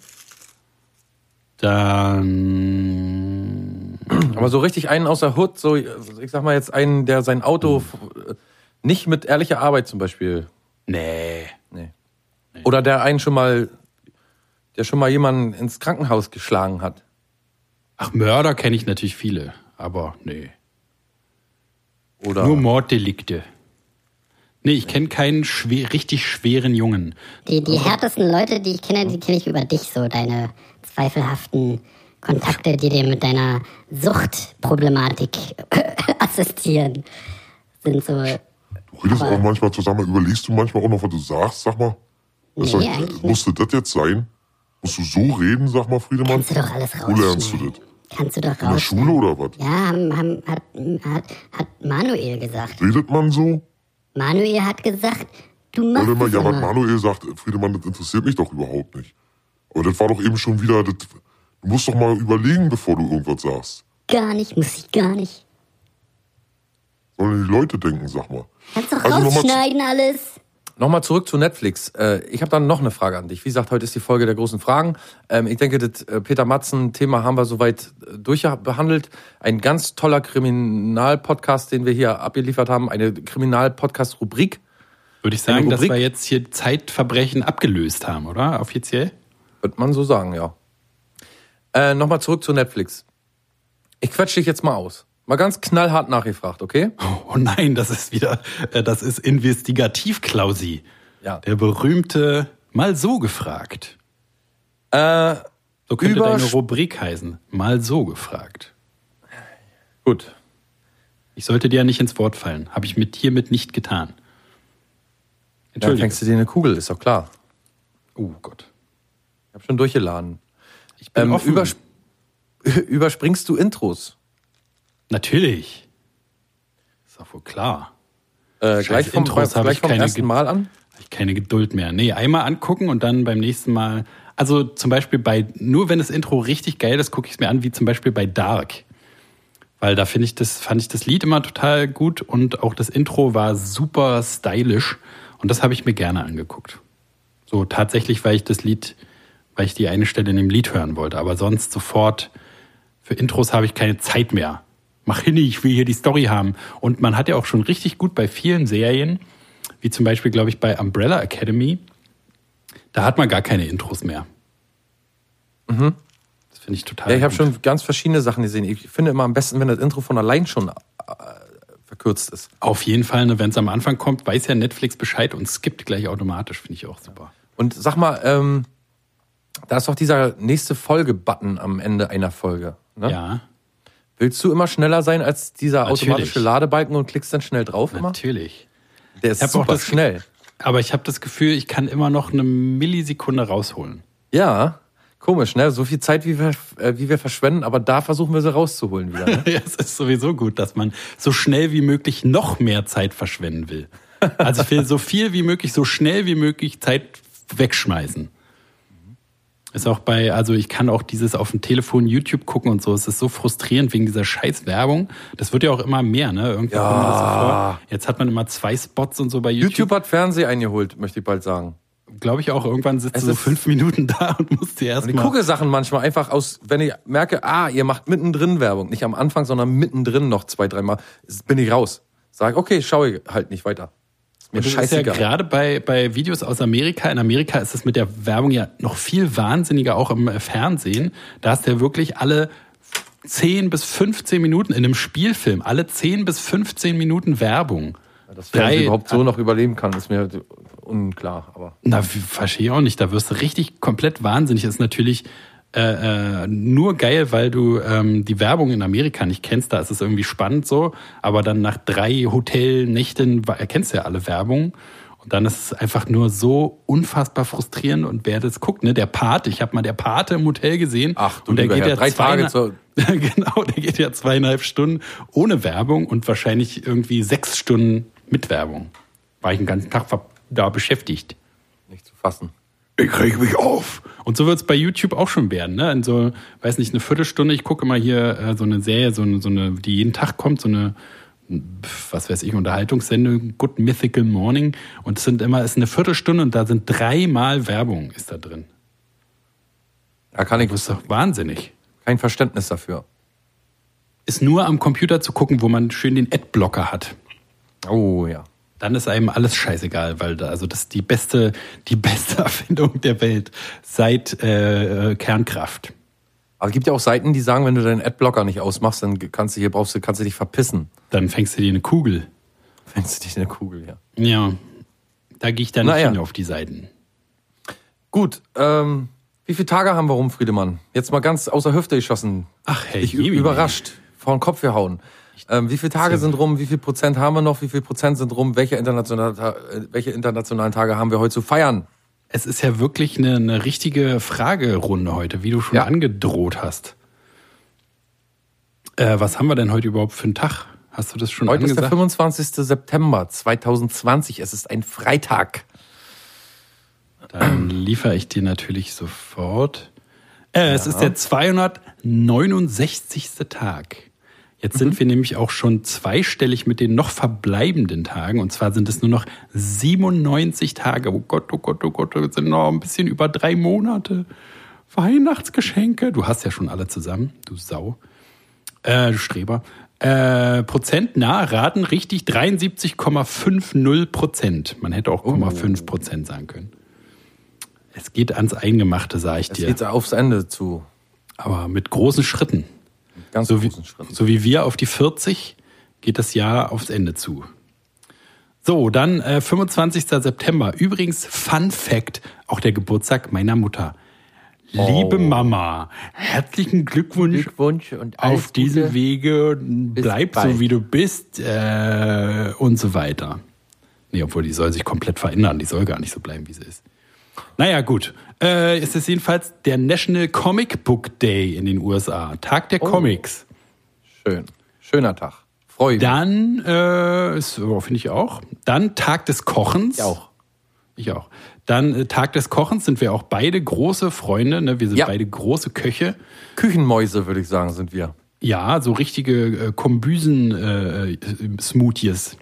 Dann... Aber so richtig einen aus der Hood, so, ich sag mal jetzt einen, der sein Auto... Nicht mit ehrlicher Arbeit zum Beispiel. Nee. Oder der schon mal jemanden ins Krankenhaus geschlagen hat. Ach, Mörder kenne ich natürlich viele, aber nee. Oder nur Morddelikte. Nee, ich kenne keinen richtig schweren Jungen. Die härtesten Leute, die ich kenne, die kenne ich über dich so. Deine zweifelhaften Kontakte, die dir mit deiner Suchtproblematik assistieren, sind so... Redest aber auch manchmal zusammen, überlegst du manchmal auch noch, was du sagst, sag mal? Musste das jetzt sein? Musst du so reden, sag mal, Friedemann? Kannst du doch alles raus. Wo lernst du das? Kannst du doch raus. In der Schule oder was? Ja, hat Manuel gesagt. Redet man so? Manuel hat gesagt, du machst... Warte mal, was Manuel sagt, Friedemann, das interessiert mich doch überhaupt nicht. Aber das war doch eben schon wieder, das, du musst doch mal überlegen, bevor du irgendwas sagst. Gar nicht, muss ich gar nicht. Sollen die Leute denken, sag mal. Kannst du doch also rausschneiden alles. Nochmal zurück zu Netflix. Ich habe dann noch eine Frage an dich. Wie gesagt, heute ist die Folge der großen Fragen. Ich denke, das Peter Madsen-Thema haben wir soweit durchbehandelt. Ein ganz toller Kriminalpodcast, den wir hier abgeliefert haben. Eine Kriminalpodcast-Rubrik. Würde ich sagen, dass wir jetzt hier Zeitverbrechen abgelöst haben, oder? Offiziell? Würde man so sagen, ja. Nochmal zurück zu Netflix. Ich quetsche dich jetzt mal aus. Mal ganz knallhart nachgefragt, okay? Oh nein, das ist wieder, das ist Investigativ-Klausi. Ja. Der berühmte, mal so gefragt. So könnte deine Rubrik heißen. Mal so gefragt. Gut. Ich sollte dir ja nicht ins Wort fallen. Habe ich mit hiermit nicht getan. Dann fängst du dir eine Kugel, ist doch klar. Oh Gott. Ich habe schon durchgeladen. Ich bin offen. Überspringst du Intros? Natürlich. Ist doch wohl klar. Gleich vom ersten Mal an? Habe ich keine Geduld mehr. Nee, einmal angucken und dann beim nächsten Mal. Also zum Beispiel nur wenn das Intro richtig geil ist, gucke ich es mir an, wie zum Beispiel bei Dark. Weil da fand ich das Lied immer total gut und auch das Intro war super stylisch. Und das habe ich mir gerne angeguckt. So tatsächlich, weil ich die eine Stelle in dem Lied hören wollte. Aber sonst sofort, für Intros habe ich keine Zeit mehr. Mach hin, ich will hier die Story haben. Und man hat ja auch schon richtig gut bei vielen Serien, wie zum Beispiel, glaube ich, bei Umbrella Academy, da hat man gar keine Intros mehr. Mhm. Das finde ich total. Ja, ich habe schon ganz verschiedene Sachen gesehen. Ich finde immer am besten, wenn das Intro von allein schon verkürzt ist. Auf jeden Fall, wenn es am Anfang kommt, weiß ja Netflix Bescheid und skippt gleich automatisch, finde ich auch super. Und sag mal, da ist doch dieser nächste Folge-Button am Ende einer Folge. Ne? Ja. Willst du immer schneller sein als dieser automatische Ladebalken und klickst dann schnell drauf? Immer? Natürlich. Der ist super schnell. Aber ich habe das Gefühl, ich kann immer noch eine Millisekunde rausholen. Ja, komisch, ne? So viel Zeit, wie wir verschwenden, aber da versuchen wir sie rauszuholen wieder. Ne? Ja, es ist sowieso gut, dass man so schnell wie möglich noch mehr Zeit verschwenden will. Also ich will so viel wie möglich, so schnell wie möglich Zeit wegschmeißen. Ist auch ich kann auch dieses auf dem Telefon YouTube gucken und so. Es ist so frustrierend wegen dieser scheiß Werbung. Das wird ja auch immer mehr, ne? Irgendwie kommt das so vor. Jetzt hat man immer 2 Spots und so bei YouTube. YouTube hat Fernsehen eingeholt, möchte ich bald sagen. Glaube ich auch, irgendwann sitzt du so 5 Minuten da und musst dir erstmal. Ich gucke Sachen manchmal einfach aus, wenn ich merke, ihr macht mittendrin Werbung. Nicht am Anfang, sondern mittendrin noch 2, 3 Mal. Bin ich raus. Sag, okay, schaue ich halt nicht weiter. Und das ist ja gerade bei Videos aus Amerika. In Amerika ist es mit der Werbung ja noch viel wahnsinniger, auch im Fernsehen. Da ist ja wirklich alle 10 bis 15 Minuten in einem Spielfilm, alle 10 bis 15 Minuten Werbung. Ja, dass Fernsehen überhaupt so noch überleben kann, ist mir unklar. Aber. Na, verstehe ich auch nicht. Da wirst du richtig komplett wahnsinnig. Das ist natürlich nur geil, weil du die Werbung in Amerika nicht kennst. Da ist es irgendwie spannend so. Aber dann nach 3 Hotelnächten erkennst du ja alle Werbung. Und dann ist es einfach nur so unfassbar frustrierend. Und wer das guckt, ne, der Pate. Ich habe mal der Pate im Hotel gesehen. Ach, und der geht ja 3 Tage zu. Genau, der geht ja 2,5 Stunden ohne Werbung und wahrscheinlich irgendwie 6 Stunden mit Werbung. War ich den ganzen Tag da beschäftigt. Nicht zu fassen. Ich kriege mich auf. Und so wird es bei YouTube auch schon werden, ne? In so, weiß nicht, eine Viertelstunde. Ich gucke immer hier so eine Serie, so eine, die jeden Tag kommt, so eine, was weiß ich, Unterhaltungssendung, Good Mythical Morning. Und es ist eine Viertelstunde und da sind 3 Mal Werbung ist da drin. Da kann ich. Das ist doch wahnsinnig. Kein Verständnis dafür. Ist nur am Computer zu gucken, wo man schön den Adblocker hat. Oh ja. Dann ist einem alles scheißegal, weil das ist die beste Erfindung der Welt seit Kernkraft. Aber es gibt ja auch Seiten, die sagen, wenn du deinen Adblocker nicht ausmachst, dann kannst du dich verpissen. Dann fängst du dir eine Kugel. Ja. Ja, da gehe ich dann nicht hin auf die Seiten. Gut, wie viele Tage haben wir rum, Friedemann? Jetzt mal ganz aus der Hüfte geschossen. Ach, hey, ich überrascht, vor den Kopf gehauen. Wie viele Tage sind rum? Wie viel Prozent haben wir noch? Wie viel Prozent sind rum? Welche internationalen Tage haben wir heute zu feiern? Es ist ja wirklich eine richtige Fragerunde heute, wie du schon angedroht hast. Was haben wir denn heute überhaupt für einen Tag? Hast du das schon angesagt? Heute ist der 25. September 2020. Es ist ein Freitag. Dann liefere ich dir natürlich sofort. Es ist der 269. Tag. Jetzt sind wir nämlich auch schon zweistellig mit den noch verbleibenden Tagen. Und zwar sind es nur noch 97 Tage. Oh Gott, das sind noch ein bisschen über 3 Monate. Weihnachtsgeschenke. Du hast ja schon alle zusammen, du Sau. Du Streber. Prozentnah raten richtig 73,50%. Man hätte auch 0,5% sagen können. Es geht ans Eingemachte, sage ich dir. Es geht aufs Ende zu. Aber mit großen Schritten. Mit ganz großen Schritten. So wie wir auf die 40 geht das Jahr aufs Ende zu. So, dann 25. September. Übrigens, Fun Fact, auch der Geburtstag meiner Mutter. Liebe Mama, herzlichen Glückwunsch und auf diesem Gute. Wege. Bleib so, wie du bist und so weiter. Nee, obwohl die soll sich komplett verändern. Die soll gar nicht so bleiben, wie sie ist. Naja, gut. Es ist jedenfalls der National Comic Book Day in den USA. Tag der Comics. Schön. Schöner Tag. Freue mich. Dann, finde ich auch. Dann Tag des Kochens. Ich auch. Dann Tag des Kochens, sind wir auch beide große Freunde, ne? Wir sind beide große Köche. Küchenmäuse, würde ich sagen, sind wir. Ja, so richtige Kombüsen-Smoothies.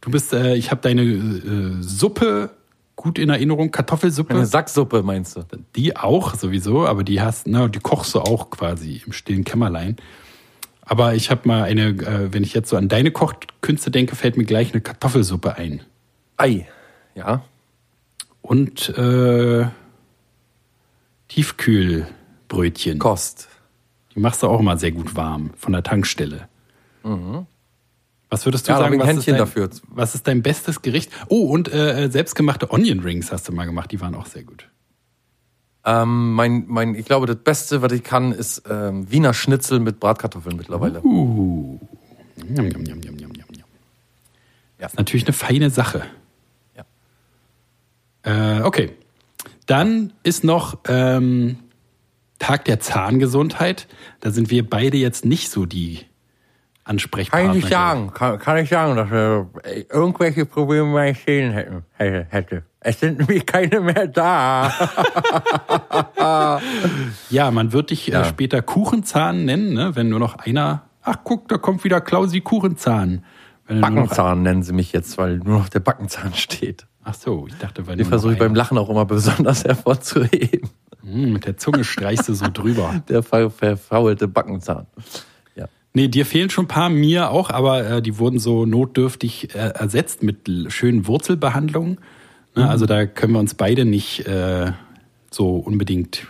Du bist, ich habe deine Suppe gut in Erinnerung, Kartoffelsuppe. Eine Sacksuppe, meinst du? Die auch sowieso, aber die kochst du auch quasi im stillen Kämmerlein. Aber ich habe mal eine, wenn ich jetzt so an deine Kochkünste denke, fällt mir gleich eine Kartoffelsuppe ein. Ei, ja. Und Tiefkühlbrötchen. Kost. Die machst du auch immer sehr gut warm von der Tankstelle. Mhm. Was würdest du sagen, was ist dein bestes Gericht? Oh, und selbstgemachte Onion Rings hast du mal gemacht, die waren auch sehr gut. Ich glaube, das Beste, was ich kann, ist Wiener Schnitzel mit Bratkartoffeln mittlerweile. Jam. Das ist natürlich eine feine Sache. Okay, dann ist noch Tag der Zahngesundheit. Da sind wir beide jetzt nicht so die Ansprechpartner. Kann ich sagen, dass wir irgendwelche Probleme bei den Zähnen hätte. Es sind nämlich keine mehr da. Ja, man wird dich später Kuchenzahn nennen, ne? Wenn nur noch einer... Ach guck, da kommt wieder Klausi Kuchenzahn. Backenzahn nennen sie mich jetzt, weil nur noch der Backenzahn steht. Ach so, ich dachte, weil den versuche ich beim Lachen auch immer besonders hervorzuheben. Mit der Zunge streichst du so drüber. Der verfaulte Backenzahn. Ja. Nee, dir fehlen schon ein paar, mir auch, aber die wurden so notdürftig ersetzt mit schönen Wurzelbehandlungen. Ne? Mhm. Also da können wir uns beide nicht so unbedingt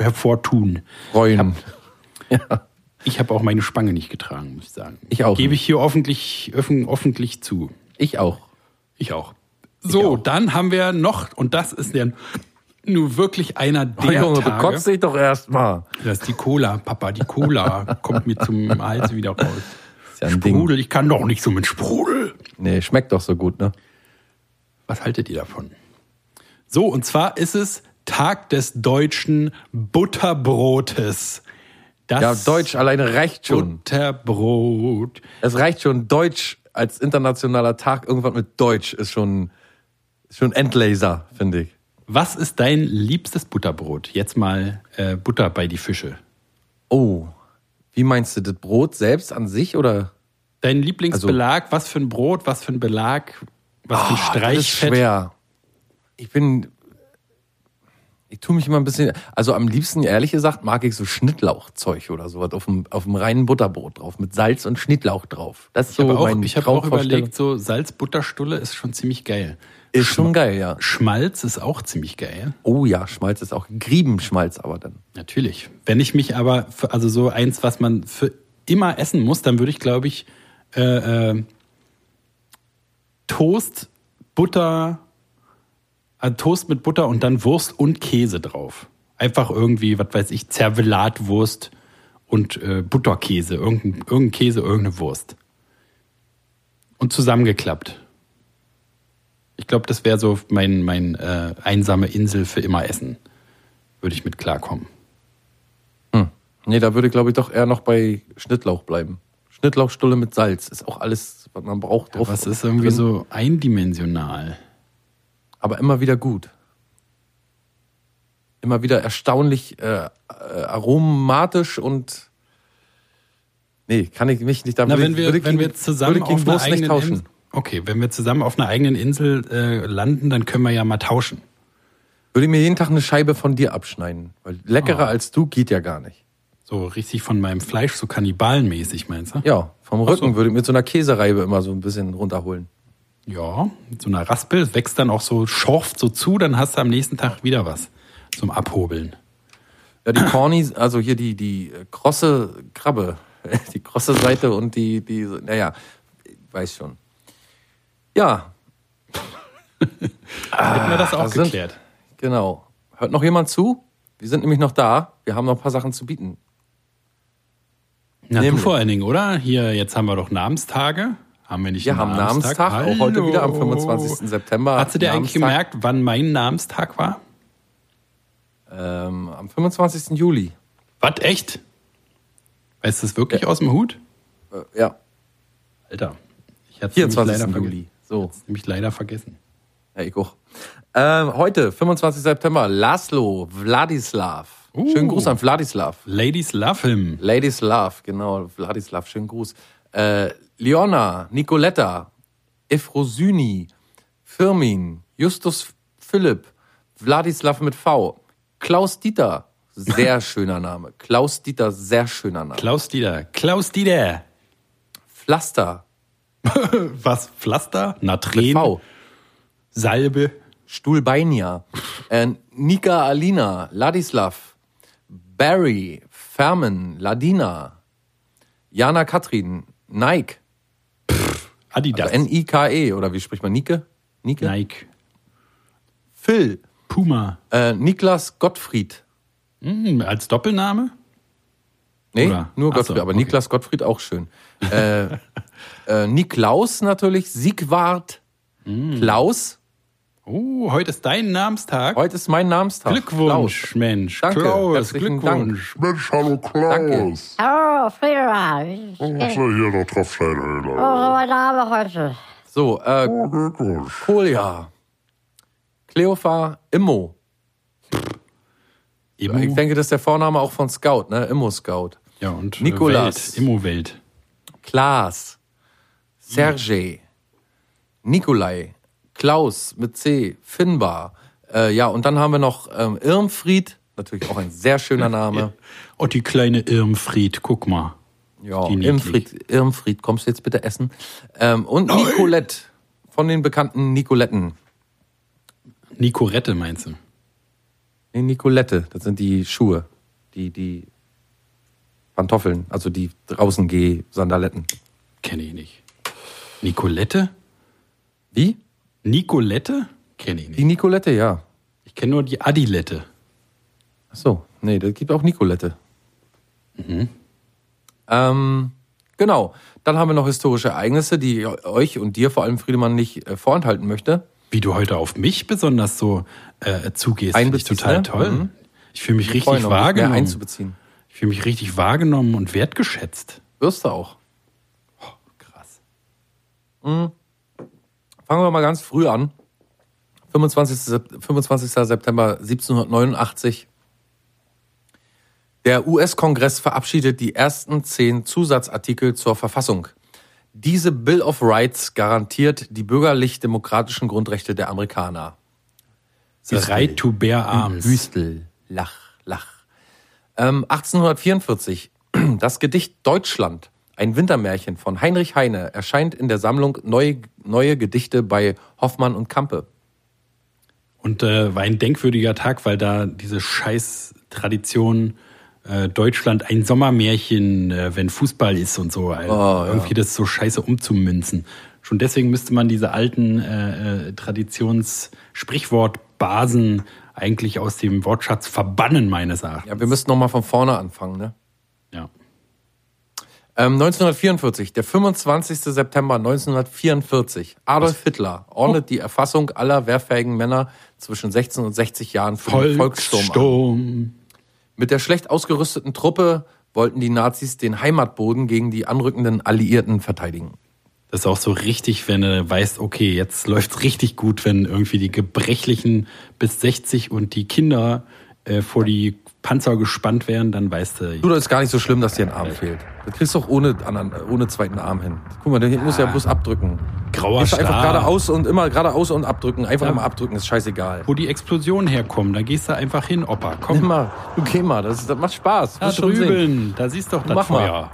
hervortun. Freuen. Ich habe auch meine Spange nicht getragen, muss ich sagen. Ich auch. Gebe ich hier öffentlich zu. Ich auch. So, dann haben wir noch, und das ist ja nun wirklich einer der Junge, Tage. Bekotz dich doch erstmal. Das ist die Cola, Papa, die Cola kommt mir zum Hals wieder raus. Ist ja ein Sprudel, Ding. Ich kann doch nicht so mit Sprudel. Nee, schmeckt doch so gut, ne? Was haltet ihr davon? So, und zwar ist es Tag des deutschen Butterbrotes. Deutsch alleine reicht schon. Butterbrot. Es reicht schon, Deutsch als internationaler Tag, irgendwas mit Deutsch ist schon Endlaser, finde ich. Was ist dein liebstes Butterbrot? Jetzt mal Butter bei die Fische. Oh, wie meinst du, das Brot selbst an sich oder? Dein Lieblingsbelag, also, was für ein Brot, was für ein Belag, was für ein Streichfett? Das ist schwer. Ich tue mich immer ein bisschen, also am liebsten, ehrlich gesagt, mag ich so Schnittlauchzeug oder sowas auf dem reinen Butterbrot drauf, mit Salz und Schnittlauch drauf. Das ist ich habe auch überlegt, so Salz-Butterstulle ist schon ziemlich geil. Ist schon geil, ja. Schmalz ist auch ziemlich geil. Oh ja, Schmalz ist auch, Griebenschmalz aber dann. Natürlich. Wenn ich mich aber, also so eins, was man für immer essen muss, dann würde ich, glaube ich, Toast mit Butter und dann Wurst und Käse drauf. Einfach irgendwie, was weiß ich, Zervelatwurst und Butterkäse. Irgendein Käse, irgendeine Wurst. Und zusammengeklappt. Ich glaube, das wäre so mein einsame Insel für immer essen. Würde ich mit klarkommen. Nee, da würde, glaube ich, doch eher noch bei Schnittlauch bleiben. Schnittlauchstulle mit Salz ist auch alles, was man braucht. Ja, drauf. Was ist irgendwie drin. So eindimensional? Aber immer wieder gut. immer wieder erstaunlich aromatisch und kann ich mich nicht... Wenn wir zusammen auf einer eigenen Insel landen, dann können wir ja mal tauschen. Würde mir jeden Tag eine Scheibe von dir abschneiden. Weil leckerer als du geht ja gar nicht. So richtig von meinem Fleisch, so kannibalenmäßig meinst du? Ja, vom Rücken würde ich mit so einer Käsereibe immer so ein bisschen runterholen. Ja, mit so einer Raspel, wächst dann auch so, schorft so zu, dann hast du am nächsten Tag wieder was zum Abhobeln. Ja, die Corny, also hier die krosse Krabbe, die krosse Seite und die naja, ich weiß schon. Ja. Hätten wir das auch geklärt. Genau. Hört noch jemand zu? Wir sind nämlich noch da. Wir haben noch ein paar Sachen zu bieten. Na, du vor allen Dingen, oder? Hier, jetzt haben wir doch Namenstage. Haben wir nicht einen Namenstag? Wir haben Namenstag, auch heute wieder am 25. September. Hast du dir eigentlich gemerkt, wann mein Namenstag war? Am 25. Juli. Was, echt? Weißt du das wirklich aus dem Hut? Ja. Alter, ich hatte es nämlich leider vergessen. Ja, ich auch. Heute, 25. September, Laszlo Wladislaw. Schönen Gruß an Wladislaw. Ladies love him. Ladies love, genau. Wladislaw, schönen Gruß. Leona, Nicoletta, Efrosyni, Firmin, Justus Philipp, Wladislaw mit V, Klaus-Dieter, sehr schöner Name. Klaus-Dieter, sehr schöner Name. Klaus-Dieter. Pflaster. Was, Pflaster? Natrin. Mit V. Salbe. Stuhlbeinia. Nika Alina, Ladislav, Barry, Fermen, Ladina, Jana Katrin, Nike. Pff, Adidas. Also Nike, oder wie spricht man? Nike? Nike. Phil. Puma. Niklas Gottfried. Als Doppelname? Nee, oder? Nur Gottfried. So, aber okay. Niklas Gottfried auch schön. Niklaus natürlich. Siegwart. Klaus. Oh, heute ist dein Namenstag. Heute ist mein Namenstag. Glückwunsch, Klaus. Mensch. Danke. Klaus, Glückwunsch. Dank. Mensch, hallo Klaus. Danke. Oh, Friedmann. Oh, was war hier noch drauf, Scheinhöhle? Oh, mein Name heute. So, Glückwunsch. Kolja. Cleofa Immo. Immo. Ich denke, das ist der Vorname auch von Scout, ne? Immo Scout. Ja, und Nikolas. Welt. Immo Welt. Klaas. Sergej. Nikolai. Klaus mit C, Finbar. Und dann haben wir noch Irmfried, natürlich auch ein sehr schöner Name. Oh, die kleine Irmfried, guck mal. Ja, Irmfried, kommst du jetzt bitte essen? Und Nicolette, von den bekannten Nicoletten. Nicorette meinst du? Nee, Nicolette, das sind die Schuhe, die Pantoffeln, also die draußen Sandaletten. Kenne ich nicht. Nicolette? Wie? Nicolette? Kenne ich nicht. Die Nicolette, ja. Ich kenne nur die Adilette. Ach so, nee, das gibt auch Nicolette. Mhm. Genau. Dann haben wir noch historische Ereignisse, die ich euch und dir vor allem, Friedemann, nicht vorenthalten möchte. Wie du heute auf mich besonders so zugehst, finde ich total toll. Mhm. Ich fühle mich richtig wahrgenommen. Mehr einzubeziehen. Ich fühle mich richtig wahrgenommen und wertgeschätzt. Wirst du auch. Oh, krass. Mhm. Fangen wir mal ganz früh an. 25. September 1789. Der US-Kongress verabschiedet die ersten 10 Zusatzartikel zur Verfassung. Diese Bill of Rights garantiert die bürgerlich-demokratischen Grundrechte der Amerikaner. The right to bear arms. Büstel. Lach. 1844. Das Gedicht Deutschland. Ein Wintermärchen von Heinrich Heine erscheint in der Sammlung Neue Gedichte bei Hoffmann und Campe. Und war ein denkwürdiger Tag, weil da diese Scheiß-Tradition Deutschland ein Sommermärchen, wenn Fußball ist und so. Irgendwie das so scheiße umzumünzen. Schon deswegen müsste man diese alten Traditions-Sprichwortbasen eigentlich aus dem Wortschatz verbannen, meines Erachtens. Ja, wir müssten nochmal von vorne anfangen, ne? Ja. 1944, der 25. September 1944, Adolf Hitler ordnet die Erfassung aller wehrfähigen Männer zwischen 16 und 60 Jahren für den Volkssturm an. Mit der schlecht ausgerüsteten Truppe wollten die Nazis den Heimatboden gegen die anrückenden Alliierten verteidigen. Das ist auch so richtig, wenn du weißt, okay, jetzt läuft's richtig gut, wenn irgendwie die Gebrechlichen bis 60 und die Kinder vor die Panzer gespannt werden, dann weißt du... Du, das ist gar nicht so schlimm, dass dir ein Arm fehlt. Das kriegst du auch ohne zweiten Arm hin. Guck mal, der muss ja bloß abdrücken. Grauer Star. Einfach geradeaus und abdrücken. Einfach mal abdrücken, ist scheißegal. Wo die Explosionen herkommen, da gehst du einfach hin, Opa. Komm mal, du geh mal, das macht Spaß. Da drüben, da siehst du doch das Feuer.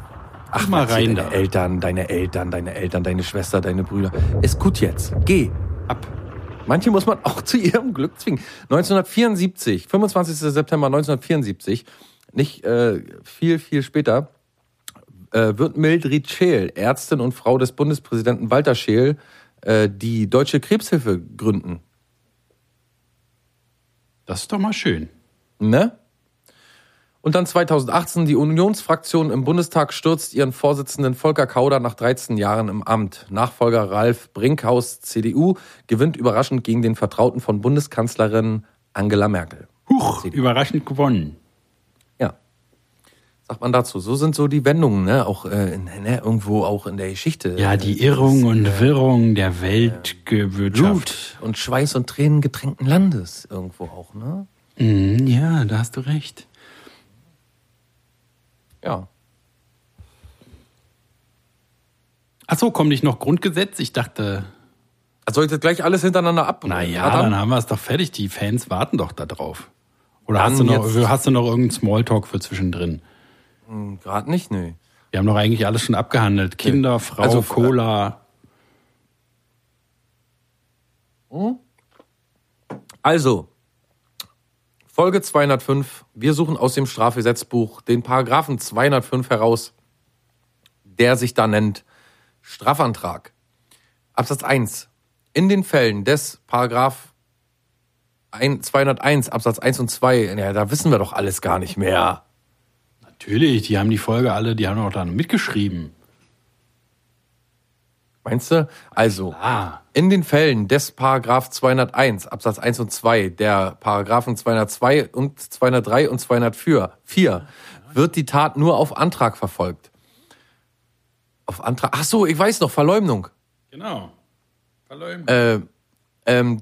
Ach, mal rein da. Deine Eltern, deine Schwester, deine Brüder. Ist gut jetzt, geh ab. Manche muss man auch zu ihrem Glück zwingen. 1974, 25. September 1974, nicht viel später, wird Mildred Scheel, Ärztin und Frau des Bundespräsidenten Walter Scheel, die Deutsche Krebshilfe gründen. Das ist doch mal schön. Ne? Und dann 2018, die Unionsfraktion im Bundestag stürzt ihren Vorsitzenden Volker Kauder nach 13 Jahren im Amt. Nachfolger Ralf Brinkhaus, CDU, gewinnt überraschend gegen den Vertrauten von Bundeskanzlerin Angela Merkel. Huch, CDU. Überraschend gewonnen. Ja, sagt man dazu. So sind so die Wendungen, ne? Auch irgendwo auch in der Geschichte. Ja, die Irrung und Wirrung der Weltwirtschaft. Blut und Schweiß und Tränen getränkten Landes irgendwo auch, ne? Ja, da hast du recht. Ja. Achso, kommt nicht noch Grundgesetz? Ich dachte... Soll ich jetzt gleich alles hintereinander ab? Naja, dann haben wir es doch fertig. Die Fans warten doch da drauf. Oder hast du noch irgendeinen Smalltalk für zwischendrin? Gerade nicht, nee. Wir haben doch eigentlich alles schon abgehandelt. Kinder, Frau, also, Cola. Also... Folge 205. Wir suchen aus dem Strafgesetzbuch den Paragraphen 205 heraus, der sich da nennt Strafantrag. Absatz 1. In den Fällen des Paragraph 201 Absatz 1 und 2, ja, da wissen wir doch alles gar nicht mehr. Natürlich, die haben die Folge alle, die haben auch da mitgeschrieben. Meinst du? Also, in den Fällen des Paragraph 201 Absatz 1 und 2, der Paragraphen 202 und 203 und 204 wird die Tat nur auf Antrag verfolgt. Auf Antrag? Ach so, ich weiß noch, Verleumdung. Genau, Verleumdung.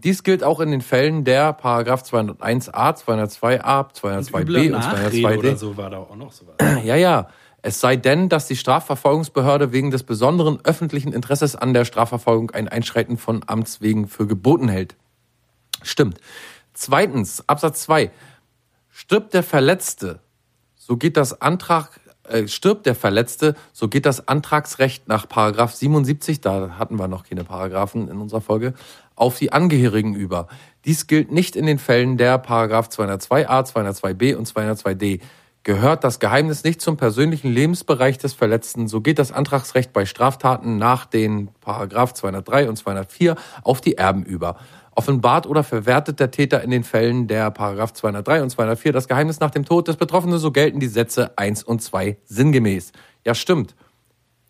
Dies gilt auch in den Fällen der Paragraph 201a, 202a, 202b und 202d. Oder so war da auch noch sowas. Ja. Es sei denn, dass die Strafverfolgungsbehörde wegen des besonderen öffentlichen Interesses an der Strafverfolgung ein Einschreiten von Amts wegen für geboten hält. Stimmt. Zweitens, Absatz 2. Stirbt der Verletzte, so geht das Antragsrecht nach Paragraph 77, da hatten wir noch keine Paragraphen in unserer Folge, auf die Angehörigen über. Dies gilt nicht in den Fällen der Paragraph 202a, 202b und 202d. Gehört das Geheimnis nicht zum persönlichen Lebensbereich des Verletzten, so geht das Antragsrecht bei Straftaten nach den Paragraph 203 und 204 auf die Erben über. Offenbart oder verwertet der Täter in den Fällen der Paragraph 203 und 204 das Geheimnis nach dem Tod des Betroffenen, so gelten die Sätze 1 und 2 sinngemäß. Ja, stimmt.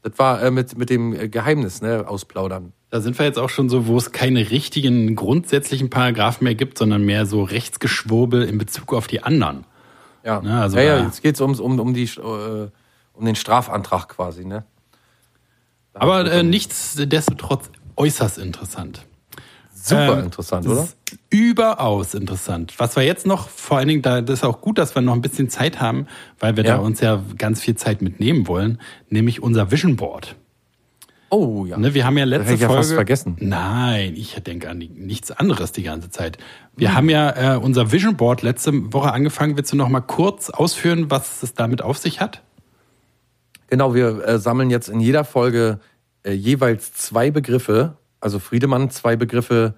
Das war mit dem Geheimnis, ne, ausplaudern. Da sind wir jetzt auch schon so, wo es keine richtigen grundsätzlichen Paragraphen mehr gibt, sondern mehr so Rechtsgeschwurbel in Bezug auf die anderen. Ja, ne, also jetzt geht es um den Strafantrag quasi. Ne? Aber nichtsdestotrotz äußerst interessant. Super interessant, oder? Überaus interessant. Was wir jetzt noch, vor allen Dingen, da das ist auch gut, dass wir noch ein bisschen Zeit haben, weil wir da uns ja ganz viel Zeit mitnehmen wollen, nämlich unser Vision Board. Oh ja. Ne, wir haben ja letzte Folge fast vergessen. Nein, ich denke an nichts anderes die ganze Zeit. Wir haben ja unser Vision Board letzte Woche angefangen. Willst du noch mal kurz ausführen, was es damit auf sich hat? Genau, wir sammeln jetzt in jeder Folge jeweils zwei Begriffe, also Friedemann zwei Begriffe,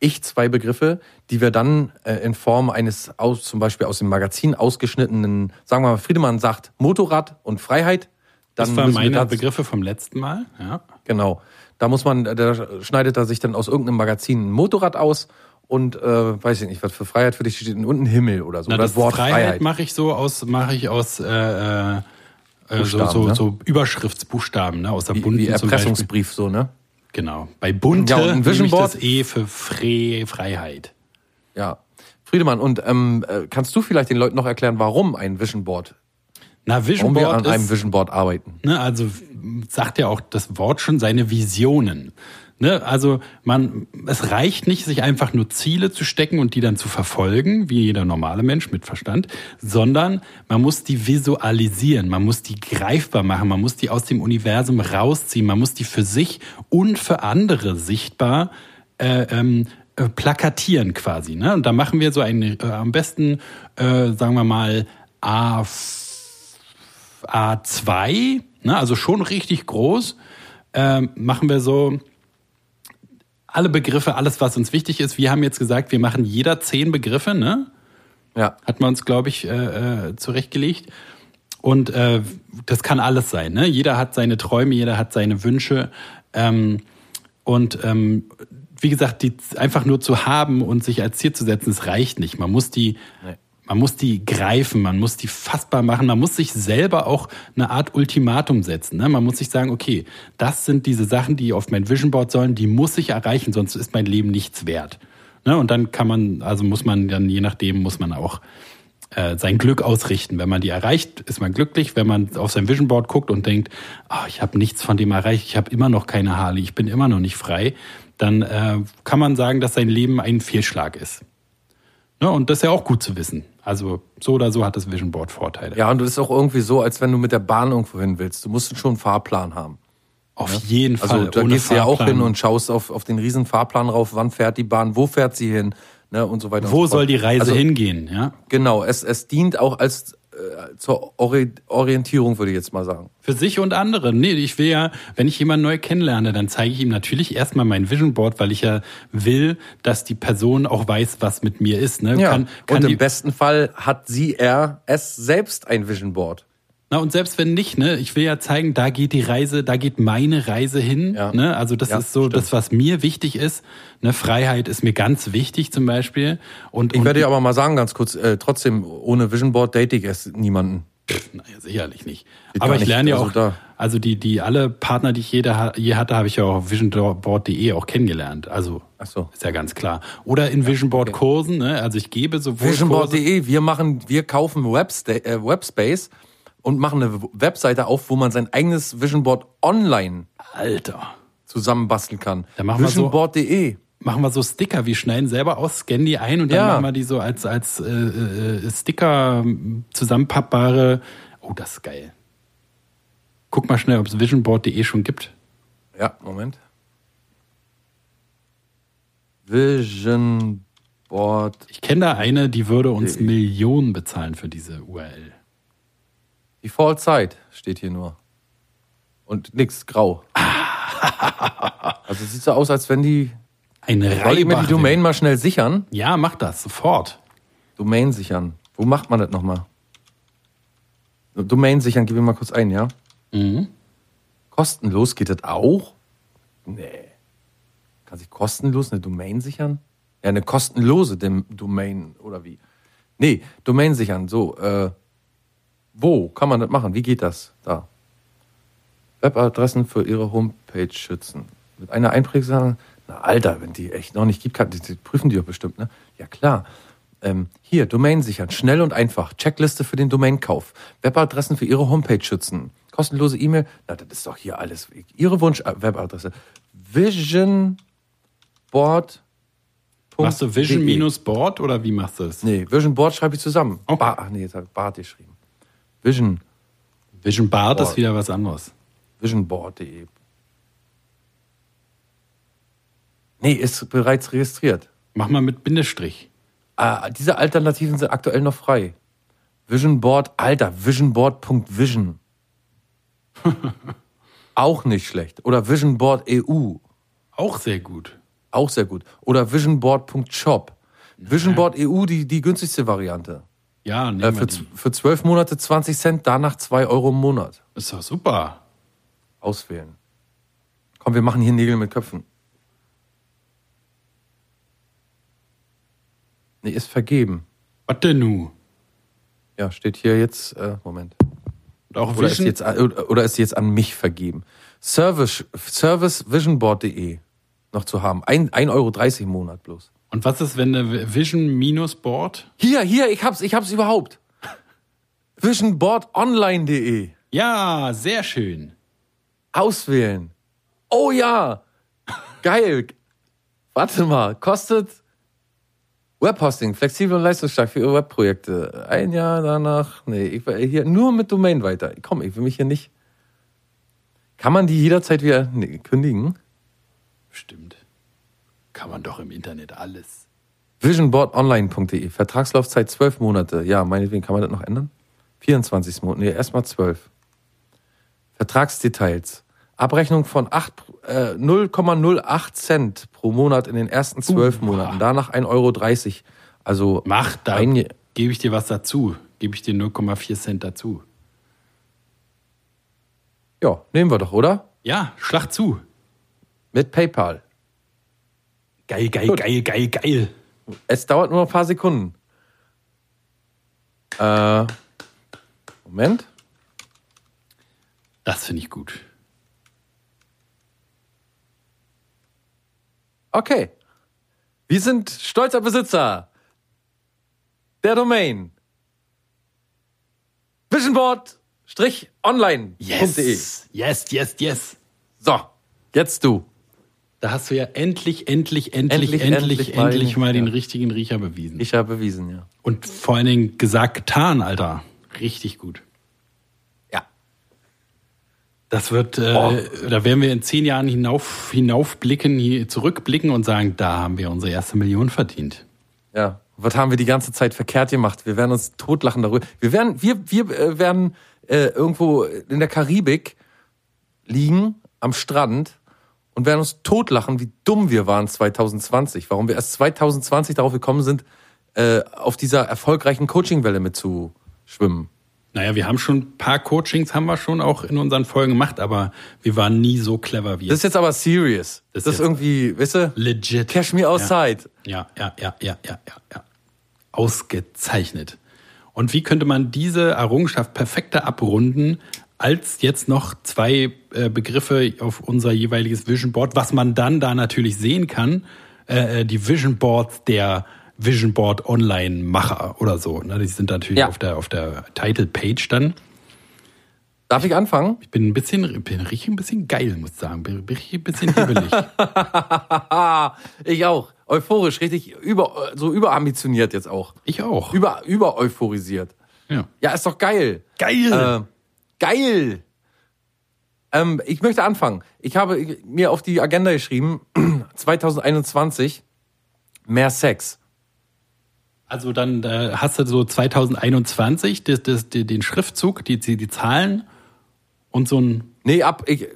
ich zwei Begriffe, die wir dann in Form eines zum Beispiel aus dem Magazin ausgeschnittenen, sagen wir mal, Friedemann sagt Motorrad und Freiheit. Das waren meine Begriffe vom letzten Mal. Ja. Genau. Da schneidet er sich dann aus irgendeinem Magazin ein Motorrad aus und weiß ich nicht, was für Freiheit für dich steht und ein Himmel oder so. Na, das Wort Freiheit mache ich aus so Überschriftsbuchstaben, ne? Aus der Bunten, wie Erpressungsbrief so, ne? Genau. Bei Bunte nehme ich das E für Freiheit. Ja. Friedemann, und kannst du vielleicht den Leuten noch erklären, warum ein Vision Board? Na, Vision Board, warum wir an einem Vision Board arbeiten. Ne, also sagt ja auch das Wort schon, seine Visionen. Ne? Also es reicht nicht, sich einfach nur Ziele zu stecken und die dann zu verfolgen, wie jeder normale Mensch mit Verstand, sondern man muss die visualisieren, man muss die greifbar machen, man muss die aus dem Universum rausziehen, man muss die für sich und für andere sichtbar plakatieren quasi. Ne? Und da machen wir so einen, am besten, sagen wir mal, A2, ne? Also schon richtig groß, machen wir so alle Begriffe, alles, was uns wichtig ist. Wir haben jetzt gesagt, wir machen jeder 10 Begriffe, ne? Ja. Hat man uns, glaube ich, zurechtgelegt. Und das kann alles sein, ne? Jeder hat seine Träume, jeder hat seine Wünsche. Wie gesagt, die einfach nur zu haben und sich als Ziel zu setzen, das reicht nicht. Man muss die greifen, man muss die fassbar machen, man muss sich selber auch eine Art Ultimatum setzen. Ne? Man muss sich sagen, okay, das sind diese Sachen, die auf mein Vision Board sollen, die muss ich erreichen, sonst ist mein Leben nichts wert. Ne? Und dann muss man auch sein Glück ausrichten. Wenn man die erreicht, ist man glücklich. Wenn man auf sein Vision Board guckt und denkt, ich habe nichts von dem erreicht, ich habe immer noch keine Harley, ich bin immer noch nicht frei, dann kann man sagen, dass sein Leben ein Fehlschlag ist. Ne? Und das ist ja auch gut zu wissen. Also so oder so hat das Vision Board Vorteile. Ja, und das ist auch irgendwie so, als wenn du mit der Bahn irgendwo hin willst. Du musst schon einen Fahrplan haben. Auf jeden Fall. Also da gehst du ja auch hin und schaust auf den riesen Fahrplan rauf, wann fährt die Bahn, wo fährt sie hin, ne, und so weiter. Wo soll die Reise hingehen? Ja? Genau, es dient auch als zur Orientierung, würde ich jetzt mal sagen. Für sich und andere. Nee, ich will ja, wenn ich jemanden neu kennenlerne, dann zeige ich ihm natürlich erstmal mein Vision Board, weil ich ja will, dass die Person auch weiß, was mit mir ist. Ne? Ja. Kann und im besten Fall hat er selbst ein Vision Board. Na, und selbst wenn nicht, ne, ich will ja zeigen, da geht meine Reise hin. Ja. Ne? Also das ist so das, was mir wichtig ist. Ne? Freiheit ist mir ganz wichtig zum Beispiel. Ich werde dir aber mal sagen, ganz kurz, trotzdem, ohne Vision Board date ich erst niemanden. Naja, sicherlich nicht. Aber ich lerne ja auch, also die alle Partner, die ich je hatte, habe ich ja auch auf visionboard.de auch kennengelernt. Also ist ja ganz klar. Oder in Vision Board Kursen, ne? Also ich gebe sowohl visionboard.de, wir kaufen Webspace. Und machen eine Webseite auf, wo man sein eigenes Vision Board online zusammenbasteln kann. Visionboard.de. Machen wir so Sticker, wir schneiden selber aus, scannen die ein und dann machen wir die so als Sticker zusammenpappbare. Oh, das ist geil. Guck mal schnell, ob es Visionboard.de schon gibt. Ja, Moment. Visionboard. Ich kenne da eine, die würde uns Millionen bezahlen für diese URL. Die Fallzeit steht hier nur. Und nix grau. Also es sieht so aus, als wenn die... Soll ich mir die Domain mal schnell sichern? Ja, mach das, sofort. Domain sichern. Wo macht man das nochmal? Domain sichern, gib mir mal kurz ein, ja? Mhm. Kostenlos geht das auch? Nee. Kann sich kostenlos eine Domain sichern? Ja, eine kostenlose Domain, oder wie? Nee, Domain sichern, so, wo kann man das machen? Wie geht das? Da. Webadressen für ihre Homepage schützen. Mit einer Einprägsache. Na, Alter, wenn die echt noch nicht gibt, die prüfen die doch bestimmt, ne? Ja, klar. Hier, Domain sichern. Schnell und einfach. Checkliste für den Domainkauf. Webadressen für ihre Homepage schützen. Kostenlose E-Mail. Na, das ist doch hier alles. Ihre Wunsch-Webadresse. Visionboard. Machst du Vision-Board oder wie machst du das? Nee, Visionboard schreibe ich zusammen. Okay. Jetzt habe ich Bart geschrieben. Vision Board ist wieder was anderes. Visionboard.de. Nee, ist bereits registriert. Mach mal mit Bindestrich. Diese Alternativen sind aktuell noch frei. Visionboard, Alter, Visionboard.vision. Auch nicht schlecht. Oder Visionboard EU. Auch sehr gut. Oder Visionboard.shop. Visionboard EU, die günstigste Variante. Ja, für 12 Monate 20 Cent, danach 2 Euro im Monat. Ist doch super. Auswählen. Komm, wir machen hier Nägel mit Köpfen. Nee, ist vergeben. Was denn nu? Ja, steht hier jetzt, Moment. Oder ist jetzt an mich vergeben. Servicevisionboard.de noch zu haben. 1,30 Euro im Monat bloß. Und was ist, wenn eine Vision-Board? Hier, ich hab's überhaupt. Visionboardonline.de. Ja, sehr schön. Auswählen. Oh ja. Geil. Warte mal. Kostet Webhosting, flexibel und leistungsstark für Ihre Webprojekte. Ein Jahr danach. Nee, ich war hier nur mit Domain weiter. Komm, ich will mich hier nicht. Kann man die jederzeit wieder kündigen? Stimmt. Kann man doch im Internet alles. Visionboardonline.de. Vertragslaufzeit 12 Monate. Ja, meinetwegen kann man das noch ändern? 24 Monate. Nee, erstmal 12. Vertragsdetails. Abrechnung von 0,08 Cent pro Monat in den ersten 12 Monaten. Danach 1,30 Euro. Also mach da. Gebe ich dir was dazu. Gebe ich dir 0,4 Cent dazu. Ja, nehmen wir doch, oder? Ja, schlag zu. Mit PayPal. Geil, geil, gut. Geil. Es dauert nur ein paar Sekunden. Moment. Das finde ich gut. Okay. Wir sind stolzer Besitzer der Domain. Visionboard-online.de. Yes. So, jetzt du. Da hast du ja endlich mal den richtigen Riecher bewiesen. Ich habe bewiesen, ja. Und vor allen Dingen gesagt, getan, Alter. Richtig gut. Ja. Das wird, da werden wir in 10 Jahren zurückblicken und sagen, da haben wir unsere erste Million verdient. Ja. Was haben wir die ganze Zeit verkehrt gemacht? Wir werden uns totlachen darüber. Wir werden irgendwo in der Karibik liegen, am Strand, und werden uns totlachen, wie dumm wir waren 2020. Warum wir erst 2020 darauf gekommen sind, auf dieser erfolgreichen Coaching-Welle mitzuschwimmen. Naja, wir haben schon ein paar Coachings, haben wir schon auch in unseren Folgen gemacht, aber wir waren nie so clever wie jetzt. Das ist jetzt aber serious. Das ist irgendwie, weißt du? Legit. Cash me outside. Ja. Ausgezeichnet. Und wie könnte man diese Errungenschaft perfekter abrunden, als jetzt noch 2 Begriffe auf unser jeweiliges Vision Board, was man dann da natürlich sehen kann, die Vision Boards der Vision Board Online-Macher oder so. Ne? Die sind natürlich auf der Title-Page dann. Darf ich anfangen? Ich bin richtig ein bisschen geil, muss ich sagen. Bin richtig ein bisschen hibbelig. Ich auch. Euphorisch, richtig überambitioniert jetzt auch. Ich auch. Übereuphorisiert. Ja, ist doch geil. Geil! Ich möchte anfangen. Ich habe mir auf die Agenda geschrieben, 2021, mehr Sex. Also dann hast du so 2021 den Schriftzug, die Zahlen und so ein... Nee, ich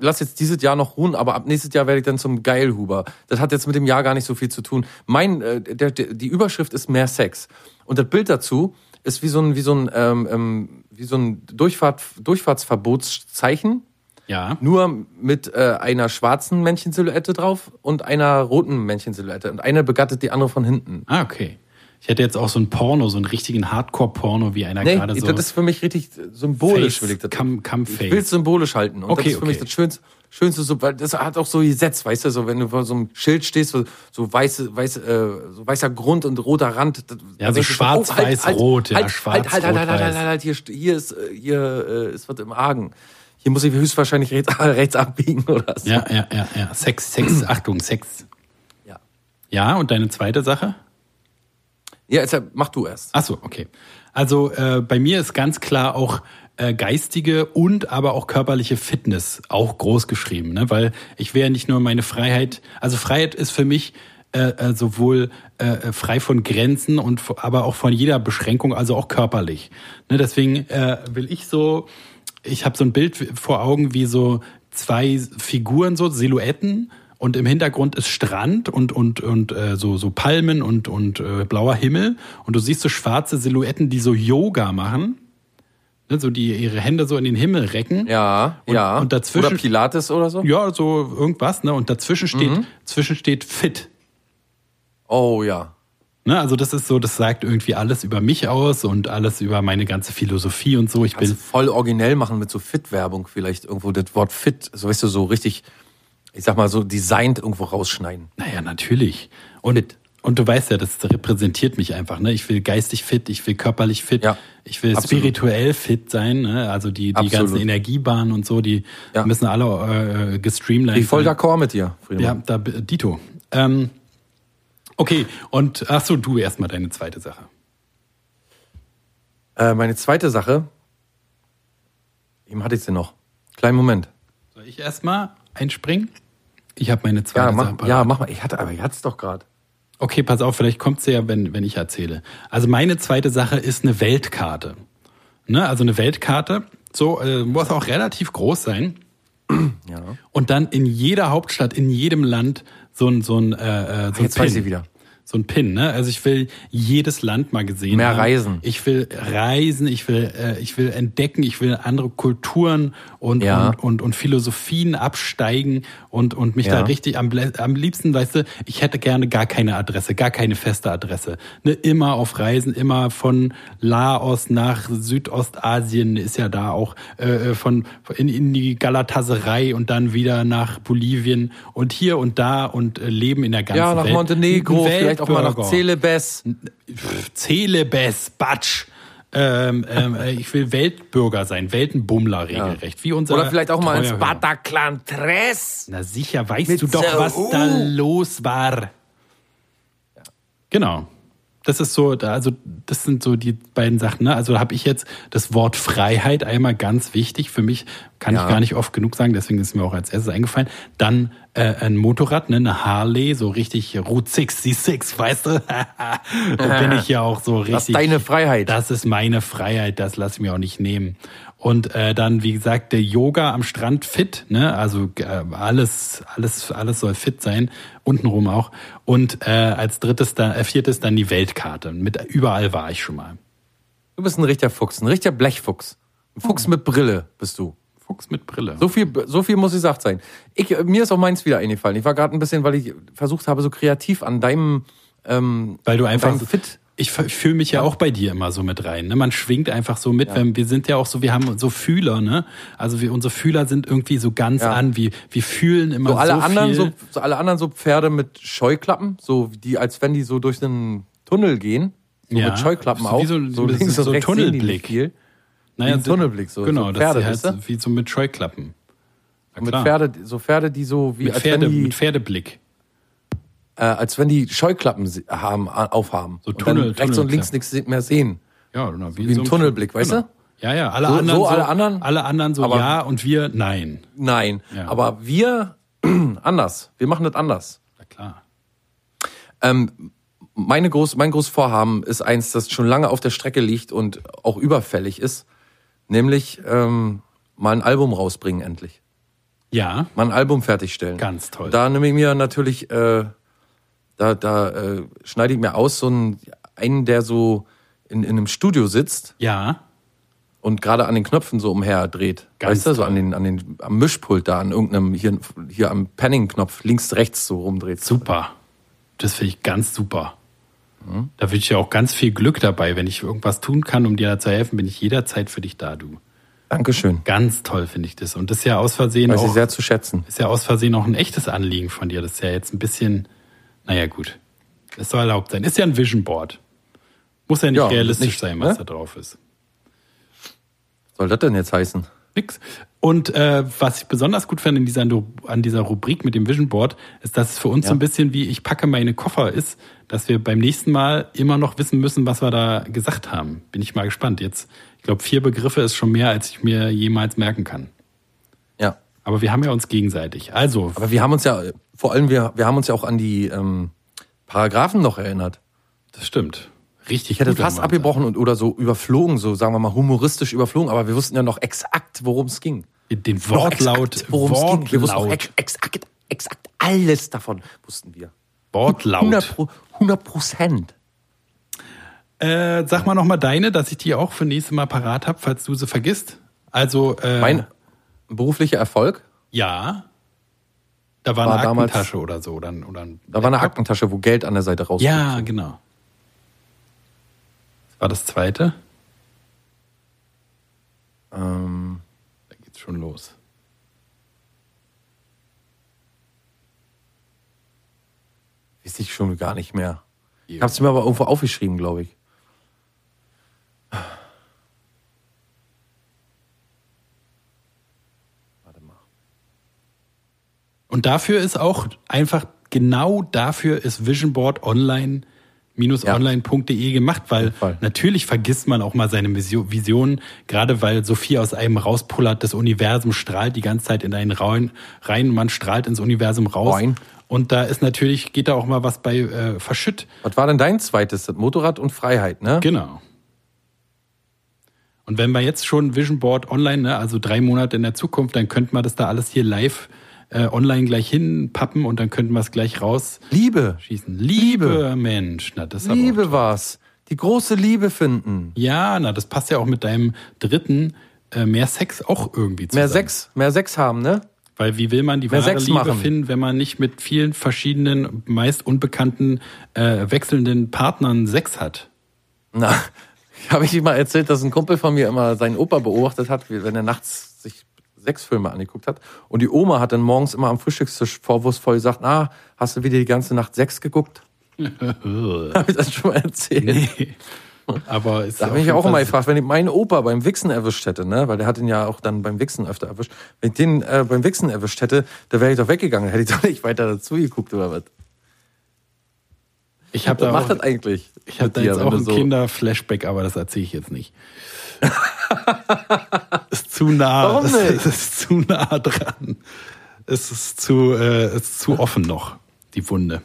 lass jetzt dieses Jahr noch ruhen, aber ab nächstes Jahr werde ich dann zum Geilhuber. Das hat jetzt mit dem Jahr gar nicht so viel zu tun. Die Überschrift ist mehr Sex. Und das Bild dazu... ist wie so ein Durchfahrtsverbotszeichen. Ja. Nur mit einer schwarzen Männchensilhouette drauf und einer roten Männchensilhouette. Und eine begattet die andere von hinten. Ah, okay. Ich hätte jetzt auch so einen Porno, so einen richtigen Hardcore-Porno, wie einer gerade so... Nee, das ist für mich richtig symbolisch. Ich will es symbolisch halten. Und das ist für mich das Schönste, weil das hat auch so Gesetz, weißt du, so, wenn du vor so einem Schild stehst, so weißer Grund und roter Rand. Ja, so schwarz-weiß-rot. Halt, hier ist was im Argen. Hier muss ich höchstwahrscheinlich rechts abbiegen oder so. Ja. Sex, Achtung, Sex. Ja. Ja, und deine zweite Sache? Ja, deshalb mach du erst. Achso, okay. Also bei mir ist ganz klar auch geistige und aber auch körperliche Fitness auch groß geschrieben, ne? Weil ich wäre nicht nur meine Freiheit, also Freiheit ist für mich sowohl frei von Grenzen und aber auch von jeder Beschränkung, also auch körperlich. Ne? Deswegen ich habe so ein Bild vor Augen wie so 2 Figuren, so Silhouetten. Und im Hintergrund ist Strand und so Palmen und blauer Himmel. Und du siehst so schwarze Silhouetten, die so Yoga machen. Ne, so die ihre Hände so in den Himmel recken. Ja. Und dazwischen, oder Pilates oder so? Ja, so irgendwas. Ne? Und dazwischen steht fit. Oh ja. Ne, also das ist so, das sagt irgendwie alles über mich aus und alles über meine ganze Philosophie und so. Kannst du voll originell machen mit so Fit-Werbung vielleicht irgendwo. Das Wort fit, so weißt du, so richtig... Ich sag mal so, designed irgendwo rausschneiden. Naja, natürlich. Und Und du weißt ja, das repräsentiert mich einfach. Ne? Ich will geistig fit, ich will körperlich fit, ja, ich will absolut spirituell fit sein. Ne? Also die ganzen Energiebahnen und so, die müssen alle gestreamlined. Ich voll d'accord mit dir, Friedemann. Ja, dito. Okay, und achso, du erstmal deine zweite Sache. Meine zweite Sache, wem hatte ich sie noch? Kleinen Moment. Soll ich erstmal einspringen? Ich habe meine zweite Sache. Ja, mach mal. Ich hatte es doch gerade. Okay, pass auf, vielleicht kommt es ja, wenn ich erzähle. Also meine zweite Sache ist eine Weltkarte. Ne? Also eine Weltkarte, so muss auch relativ groß sein. Ja. Und dann in jeder Hauptstadt, in jedem Land so ein Pin. Weiß ich wieder. So ein Pin, ne? Also ich will jedes Land mal gesehen haben. Mehr reisen. Ich will reisen, ich will entdecken, ich will andere Kulturen und Philosophien absteigen und mich da richtig am liebsten, weißt du, ich hätte gerne gar keine Adresse, gar keine feste Adresse. Ne? Immer auf Reisen, immer von Laos nach Südostasien ist ja da auch, in die Galatasaray und dann wieder nach Bolivien und hier und da und leben in der ganzen Welt. Ja, nach Montenegro, vielleicht auch mal nach Celebes, Batsch. Ich will Weltbürger sein, Weltenbummler regelrecht. Wie unser oder vielleicht auch mal ins Bataclan 3. Na sicher, weißt mit du doch, was da los war. Ja. Genau. Das ist so, also das sind so die beiden Sachen. Ne? Also habe ich jetzt das Wort Freiheit einmal ganz wichtig. Für mich kann ich gar nicht oft genug sagen, deswegen ist mir auch als erstes eingefallen. Dann ein Motorrad, ne? Eine Harley, so richtig Route 66, weißt du? Da bin ich ja auch so richtig. Das ist deine Freiheit. Das ist meine Freiheit, das lasse ich mir auch nicht nehmen. Und dann, wie gesagt, der Yoga am Strand fit, ne? Also alles soll fit sein, untenrum auch. Und als viertes dann die Weltkarte. Mit überall war ich schon mal. Du bist ein richtiger Fuchs, ein richtiger Blechfuchs. Ein Fuchs mit Brille bist du. Fuchs mit Brille. So viel muss gesagt sein. Mir ist auch meins wieder eingefallen. Ich war gerade ein bisschen, weil ich versucht habe, so kreativ an deinem weil du einfach fit. Ich fühle mich ja auch bei dir immer so mit rein. Ne? Man schwingt einfach so mit, wenn wir sind ja auch so, wir haben so Fühler, ne? Also unsere Fühler sind irgendwie so ganz an, wir fühlen immer so alle so anderen viel. So alle anderen so Pferde mit Scheuklappen, so die, als wenn die so durch einen Tunnel gehen, so mit Scheuklappen auch. So ein Tunnelblick. Naja, ein Tunnelblick, so genau, so Pferde, das ist halt wie so mit Scheuklappen. Mit Pferde, die so wie mit Pferdeblick. Als wenn die Scheuklappen aufhaben. So Tunnel, und dann rechts und links nichts mehr sehen. Ja, genau, wie so ein Tunnelblick, weißt du? Ja, ja, alle anderen so aber, ja und wir nein. Nein, ja. Aber wir anders. Wir machen das anders. Na klar. Mein großes Vorhaben ist eins, das schon lange auf der Strecke liegt und auch überfällig ist, nämlich mal ein Album rausbringen endlich. Ja. Mal ein Album fertigstellen. Ganz toll. Da nehme ich mir natürlich schneide ich mir aus so einen, der so in einem Studio sitzt. Ja. Und gerade an den Knöpfen so umher dreht. Ganz weißt du, so am Mischpult da, an irgendeinem, hier am Panning-Knopf, links, rechts so rumdreht. Super. Das finde ich ganz super. Mhm. Da wünsche ich dir auch ganz viel Glück dabei. Wenn ich irgendwas tun kann, um dir da zu helfen, bin ich jederzeit für dich da, du. Dankeschön. Ganz toll finde ich das. Und das ist ja aus Versehen auch... Weiß ich sehr zu schätzen. Ist ja aus Versehen auch ein echtes Anliegen von dir. Das ist ja jetzt ein bisschen... Naja, gut. Das soll erlaubt sein. Ist ja ein Vision Board. Muss ja nicht realistisch sein, was da drauf ist. Was soll das denn jetzt heißen? Nix. Und was ich besonders gut finde an dieser Rubrik mit dem Vision Board, ist, dass es für uns so ein bisschen wie ich packe meine Koffer ist, dass wir beim nächsten Mal immer noch wissen müssen, was wir da gesagt haben. Bin ich mal gespannt. Jetzt, ich glaube, 4 Begriffe ist schon mehr, als ich mir jemals merken kann. Ja. Aber wir haben ja uns gegenseitig. Also. Aber wir haben uns ja, vor allem wir haben uns ja auch an die Paragraphen noch erinnert. Das stimmt. Richtig. Ich hätte fast abgebrochen oder so überflogen, so sagen wir mal humoristisch überflogen, aber wir wussten ja noch exakt, worum es ging. Den Wortlaut. Wir wussten auch exakt alles davon, wussten wir. Wortlaut. 100%. Sag mal nochmal deine, dass ich die auch für nächstes Mal parat habe, falls du sie vergisst. Also mein beruflicher Erfolg? Ja. Da war eine Aktentasche damals, oder so. Da war eine Aktentasche, wo Geld an der Seite rauskommt. Ja, genau. War das zweite? Da geht's schon los. Weiß ich schon gar nicht mehr. Ich hab's mir aber irgendwo aufgeschrieben, glaube ich. Warte mal. Und dafür ist auch einfach, genau dafür ist Vision Board online-online.de gemacht, weil natürlich vergisst man auch mal seine Visionen, gerade weil so viel aus einem rauspullert, das Universum strahlt die ganze Zeit in einen Raum rein, man strahlt ins Universum raus. Rein. Und da ist natürlich, geht da auch mal was bei verschütt. Was war denn dein zweites? Das Motorrad und Freiheit, ne? Genau. Und wenn wir jetzt schon Vision Board online, ne, also 3 Monate in der Zukunft, dann könnten wir das da alles hier live online gleich hinpappen und dann könnten wir es gleich raus schießen. Liebe, Mensch. Na, das Liebe war's. Die große Liebe finden. Ja, na, das passt ja auch mit deinem dritten mehr Sex auch irgendwie zusammen. Mehr Sex haben, ne? Weil wie will man die wahre Liebe finden, wenn man nicht mit vielen verschiedenen, meist unbekannten, wechselnden Partnern Sex hat? Na, habe ich dir mal erzählt, dass ein Kumpel von mir immer seinen Opa beobachtet hat, wenn er nachts sich 6 Filme angeguckt hat. Und die Oma hat dann morgens immer am Frühstückstisch vorwurfsvoll gesagt, na, hast du wieder die ganze Nacht 6 geguckt? Habe ich das schon mal erzählt? Nee. Aber da habe ich auch immer gefragt, wenn ich meinen Opa beim Wichsen erwischt hätte, ne, weil der hat ihn ja auch dann beim Wichsen öfter erwischt, wenn ich den beim Wichsen erwischt hätte, da wäre ich doch weggegangen, hätte ich doch nicht weiter dazu geguckt oder was. Ich habe da macht das eigentlich. Ich hatte jetzt auch ein Kinder-Flashback, aber das erzähle ich jetzt nicht. Ist zu nah. Warum nicht? Ist zu nah dran. Es ist zu offen noch, die Wunde.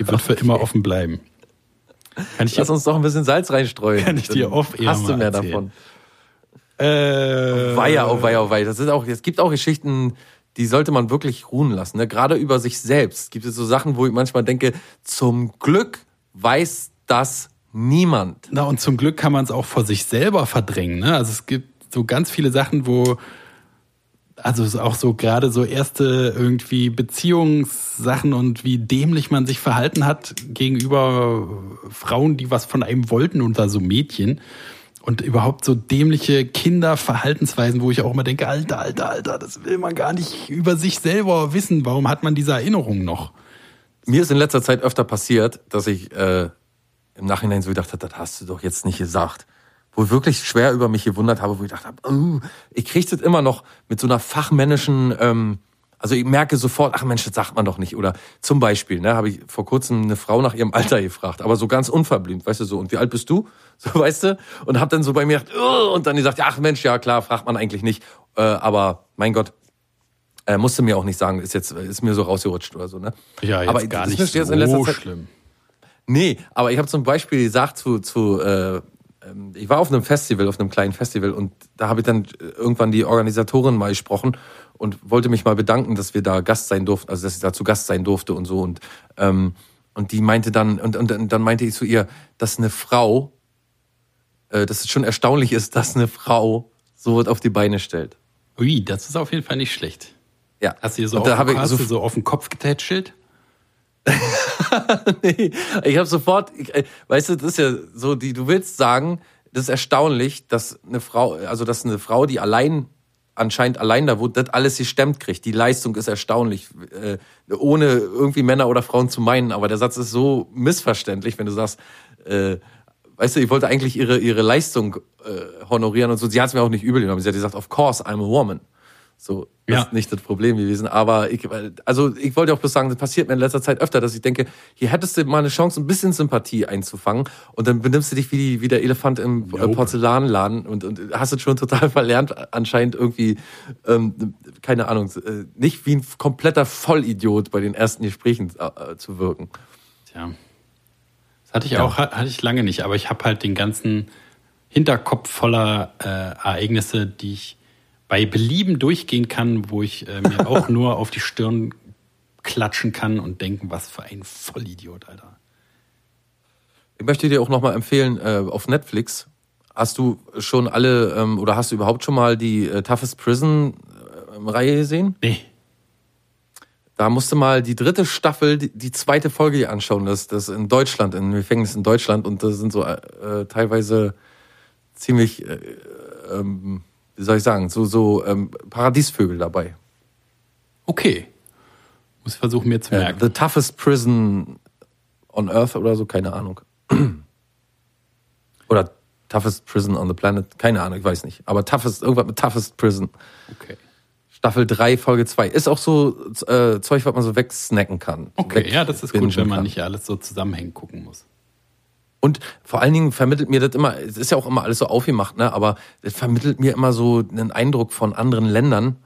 Die wird für immer offen bleiben. Lass uns doch ein bisschen Salz reinstreuen. Kann ich dir oft eher hast du mehr erzählen. Davon. Oh weia. Es gibt auch Geschichten, die sollte man wirklich ruhen lassen. Ne? Gerade über sich selbst gibt es so Sachen, wo ich manchmal denke, zum Glück weiß das niemand. Na, und zum Glück kann man es auch vor sich selber verdrängen. Ne? Also es gibt so ganz viele Sachen, wo... Also auch so gerade so erste irgendwie Beziehungssachen und wie dämlich man sich verhalten hat gegenüber Frauen, die was von einem wollten und da so Mädchen und überhaupt so dämliche Kinderverhaltensweisen, wo ich auch immer denke, Alter, das will man gar nicht über sich selber wissen. Warum hat man diese Erinnerung noch? Mir ist in letzter Zeit öfter passiert, dass ich im Nachhinein so gedacht habe, das hast du doch jetzt nicht gesagt. Wo ich wirklich schwer über mich gewundert habe, wo ich dachte, ich kriege das immer noch mit so einer fachmännischen, also ich merke sofort, ach Mensch, das sagt man doch nicht. Oder zum Beispiel, ne, habe ich vor kurzem eine Frau nach ihrem Alter gefragt, aber so ganz unverblümt, weißt du, so, und wie alt bist du? So, weißt du? Und habe dann so bei mir gedacht, und dann gesagt, ach Mensch, ja klar, fragt man eigentlich nicht. Aber mein Gott, musste mir auch nicht sagen, ist mir so rausgerutscht oder so, ne? Ja, jetzt aber gar nicht so schlimm. Nee, aber ich habe zum Beispiel gesagt zu ich war auf einem Festival, auf einem kleinen Festival und da habe ich dann irgendwann die Organisatorin mal gesprochen und wollte mich mal bedanken, dass wir da Gast sein durften, also dass ich da zu Gast sein durfte und so und die meinte dann und dann meinte ich zu ihr, dass eine Frau, dass es schon erstaunlich ist, dass eine Frau so was auf die Beine stellt. Ui, das ist auf jeden Fall nicht schlecht. Ja. Hast du ihr so auf den Kopf getätschelt? Nee, ich habe sofort, weißt du, das ist ja so, du willst sagen, das ist erstaunlich, dass eine Frau, die anscheinend allein da wohnt, das alles gestemmt kriegt. Die Leistung ist erstaunlich, ohne irgendwie Männer oder Frauen zu meinen. Aber der Satz ist so missverständlich, wenn du sagst, weißt du, ich wollte eigentlich ihre Leistung honorieren und so. Sie hat es mir auch nicht übel genommen. Sie hat gesagt, of course, I'm a woman. So, das ist nicht das Problem gewesen. Aber ich wollte auch bloß sagen, das passiert mir in letzter Zeit öfter, dass ich denke, hier hättest du mal eine Chance, ein bisschen Sympathie einzufangen und dann benimmst du dich wie der Elefant im Porzellanladen und hast es schon total verlernt, anscheinend irgendwie, keine Ahnung, nicht wie ein kompletter Vollidiot bei den ersten Gesprächen zu wirken. Tja, das hatte ich auch, hatte ich lange nicht, aber ich habe halt den ganzen Hinterkopf voller Ereignisse, die ich bei Belieben durchgehen kann, wo ich mir auch nur auf die Stirn klatschen kann und denken, was für ein Vollidiot, Alter. Ich möchte dir auch nochmal empfehlen, auf Netflix hast du schon alle, oder hast du überhaupt schon mal die Toughest Prison Reihe gesehen? Nee. Da musst du mal die 3. Staffel, die 2. Folge hier anschauen. Das in Deutschland, in Gefängnis in Deutschland. Und das sind so teilweise ziemlich... wie soll ich sagen, so Paradiesvögel dabei. Okay. Muss versuchen, mir zu merken. The Toughest Prison on Earth oder so, keine Ahnung. Oder Toughest Prison on the Planet, keine Ahnung, ich weiß nicht. Aber Toughest, irgendwas mit Toughest Prison. Okay. Staffel 3, Folge 2. Ist auch so Zeug, was man so wegsnacken kann. Okay, ja, das ist gut, wenn man nicht alles so zusammenhängend gucken muss. Und vor allen Dingen vermittelt mir das immer, es ist ja auch immer alles so aufgemacht, ne? Aber das vermittelt mir immer so einen Eindruck von anderen Ländern,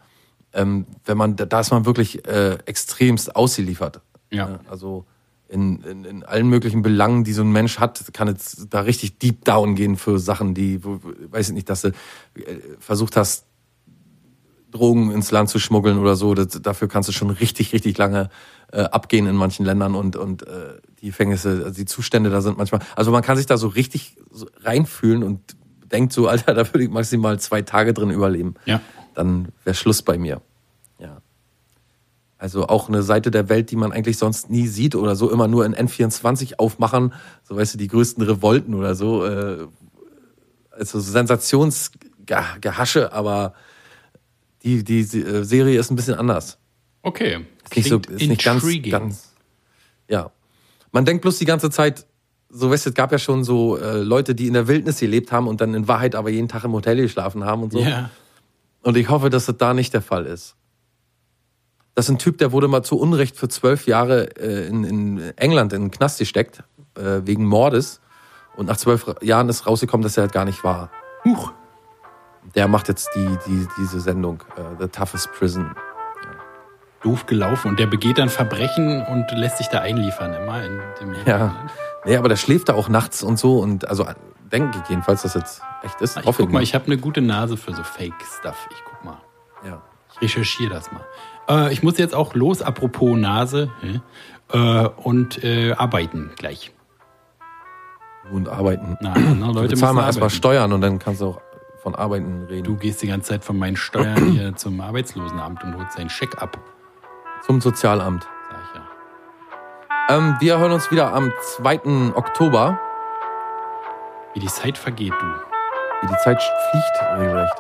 wenn man, da ist man wirklich extremst ausgeliefert. Ja. Ne? Also in allen möglichen Belangen, die so ein Mensch hat, kann jetzt da richtig deep down gehen für Sachen, die, weiß ich nicht, dass du versucht hast, Drogen ins Land zu schmuggeln oder so. Dafür kannst du schon richtig, richtig lange abgehen in manchen Ländern und die Gefängnisse, also die Zustände da sind manchmal. Also man kann sich da so richtig reinfühlen und denkt so, Alter, da würde ich maximal 2 Tage drin überleben. Ja. Dann wäre Schluss bei mir. Ja. Also auch eine Seite der Welt, die man eigentlich sonst nie sieht oder so, immer nur in N24 aufmachen. So, weißt du, die größten Revolten oder so. Also Sensationsgehasche, aber die Serie ist ein bisschen anders. Okay. Ist nicht ganz, ja. Man denkt bloß die ganze Zeit, so, weißt du, es gab ja schon so Leute, die in der Wildnis gelebt haben und dann in Wahrheit aber jeden Tag im Hotel geschlafen haben und so. Yeah. Und ich hoffe, dass das da nicht der Fall ist. Das ist ein Typ, der wurde mal zu Unrecht für 12 Jahre in England in den Knast gesteckt, wegen Mordes. Und nach 12 Jahren ist rausgekommen, dass er halt gar nicht war. Huch. Der macht jetzt diese Sendung, The Toughest Prison. Doof gelaufen. Und der begeht dann Verbrechen und lässt sich da einliefern immer in dem Leben. Ja. Nee, aber der schläft da auch nachts und so. Und also denke ich jedenfalls, dass das jetzt echt ist. Ich guck mal, ich habe eine gute Nase für so Fake-Stuff. Ich guck mal. Ja. Ich recherchiere das mal. Ich muss jetzt auch los, apropos Nase. Und arbeiten gleich. Und arbeiten. Leute, bezahlen wir erstmal Steuern und dann kannst du auch von Arbeiten reden. Du gehst die ganze Zeit von meinen Steuern hier zum Arbeitslosenamt und holst deinen Scheck ab. Zum Sozialamt. Sag ich ja. Wir hören uns wieder am 2. Oktober. Wie die Zeit vergeht, du. Wie die Zeit fliegt, regelrecht.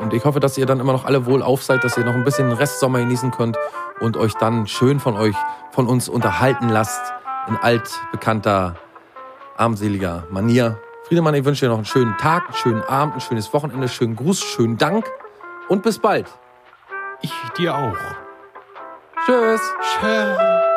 Und ich hoffe, dass ihr dann immer noch alle wohlauf seid, dass ihr noch ein bisschen den Restsommer genießen könnt und euch dann schön von uns unterhalten lasst in altbekannter, armseliger Manier. Friedemann, ich wünsche dir noch einen schönen Tag, einen schönen Abend, ein schönes Wochenende, schönen Gruß, schönen Dank und bis bald. Ich dir auch. Tschüss. Tschüss.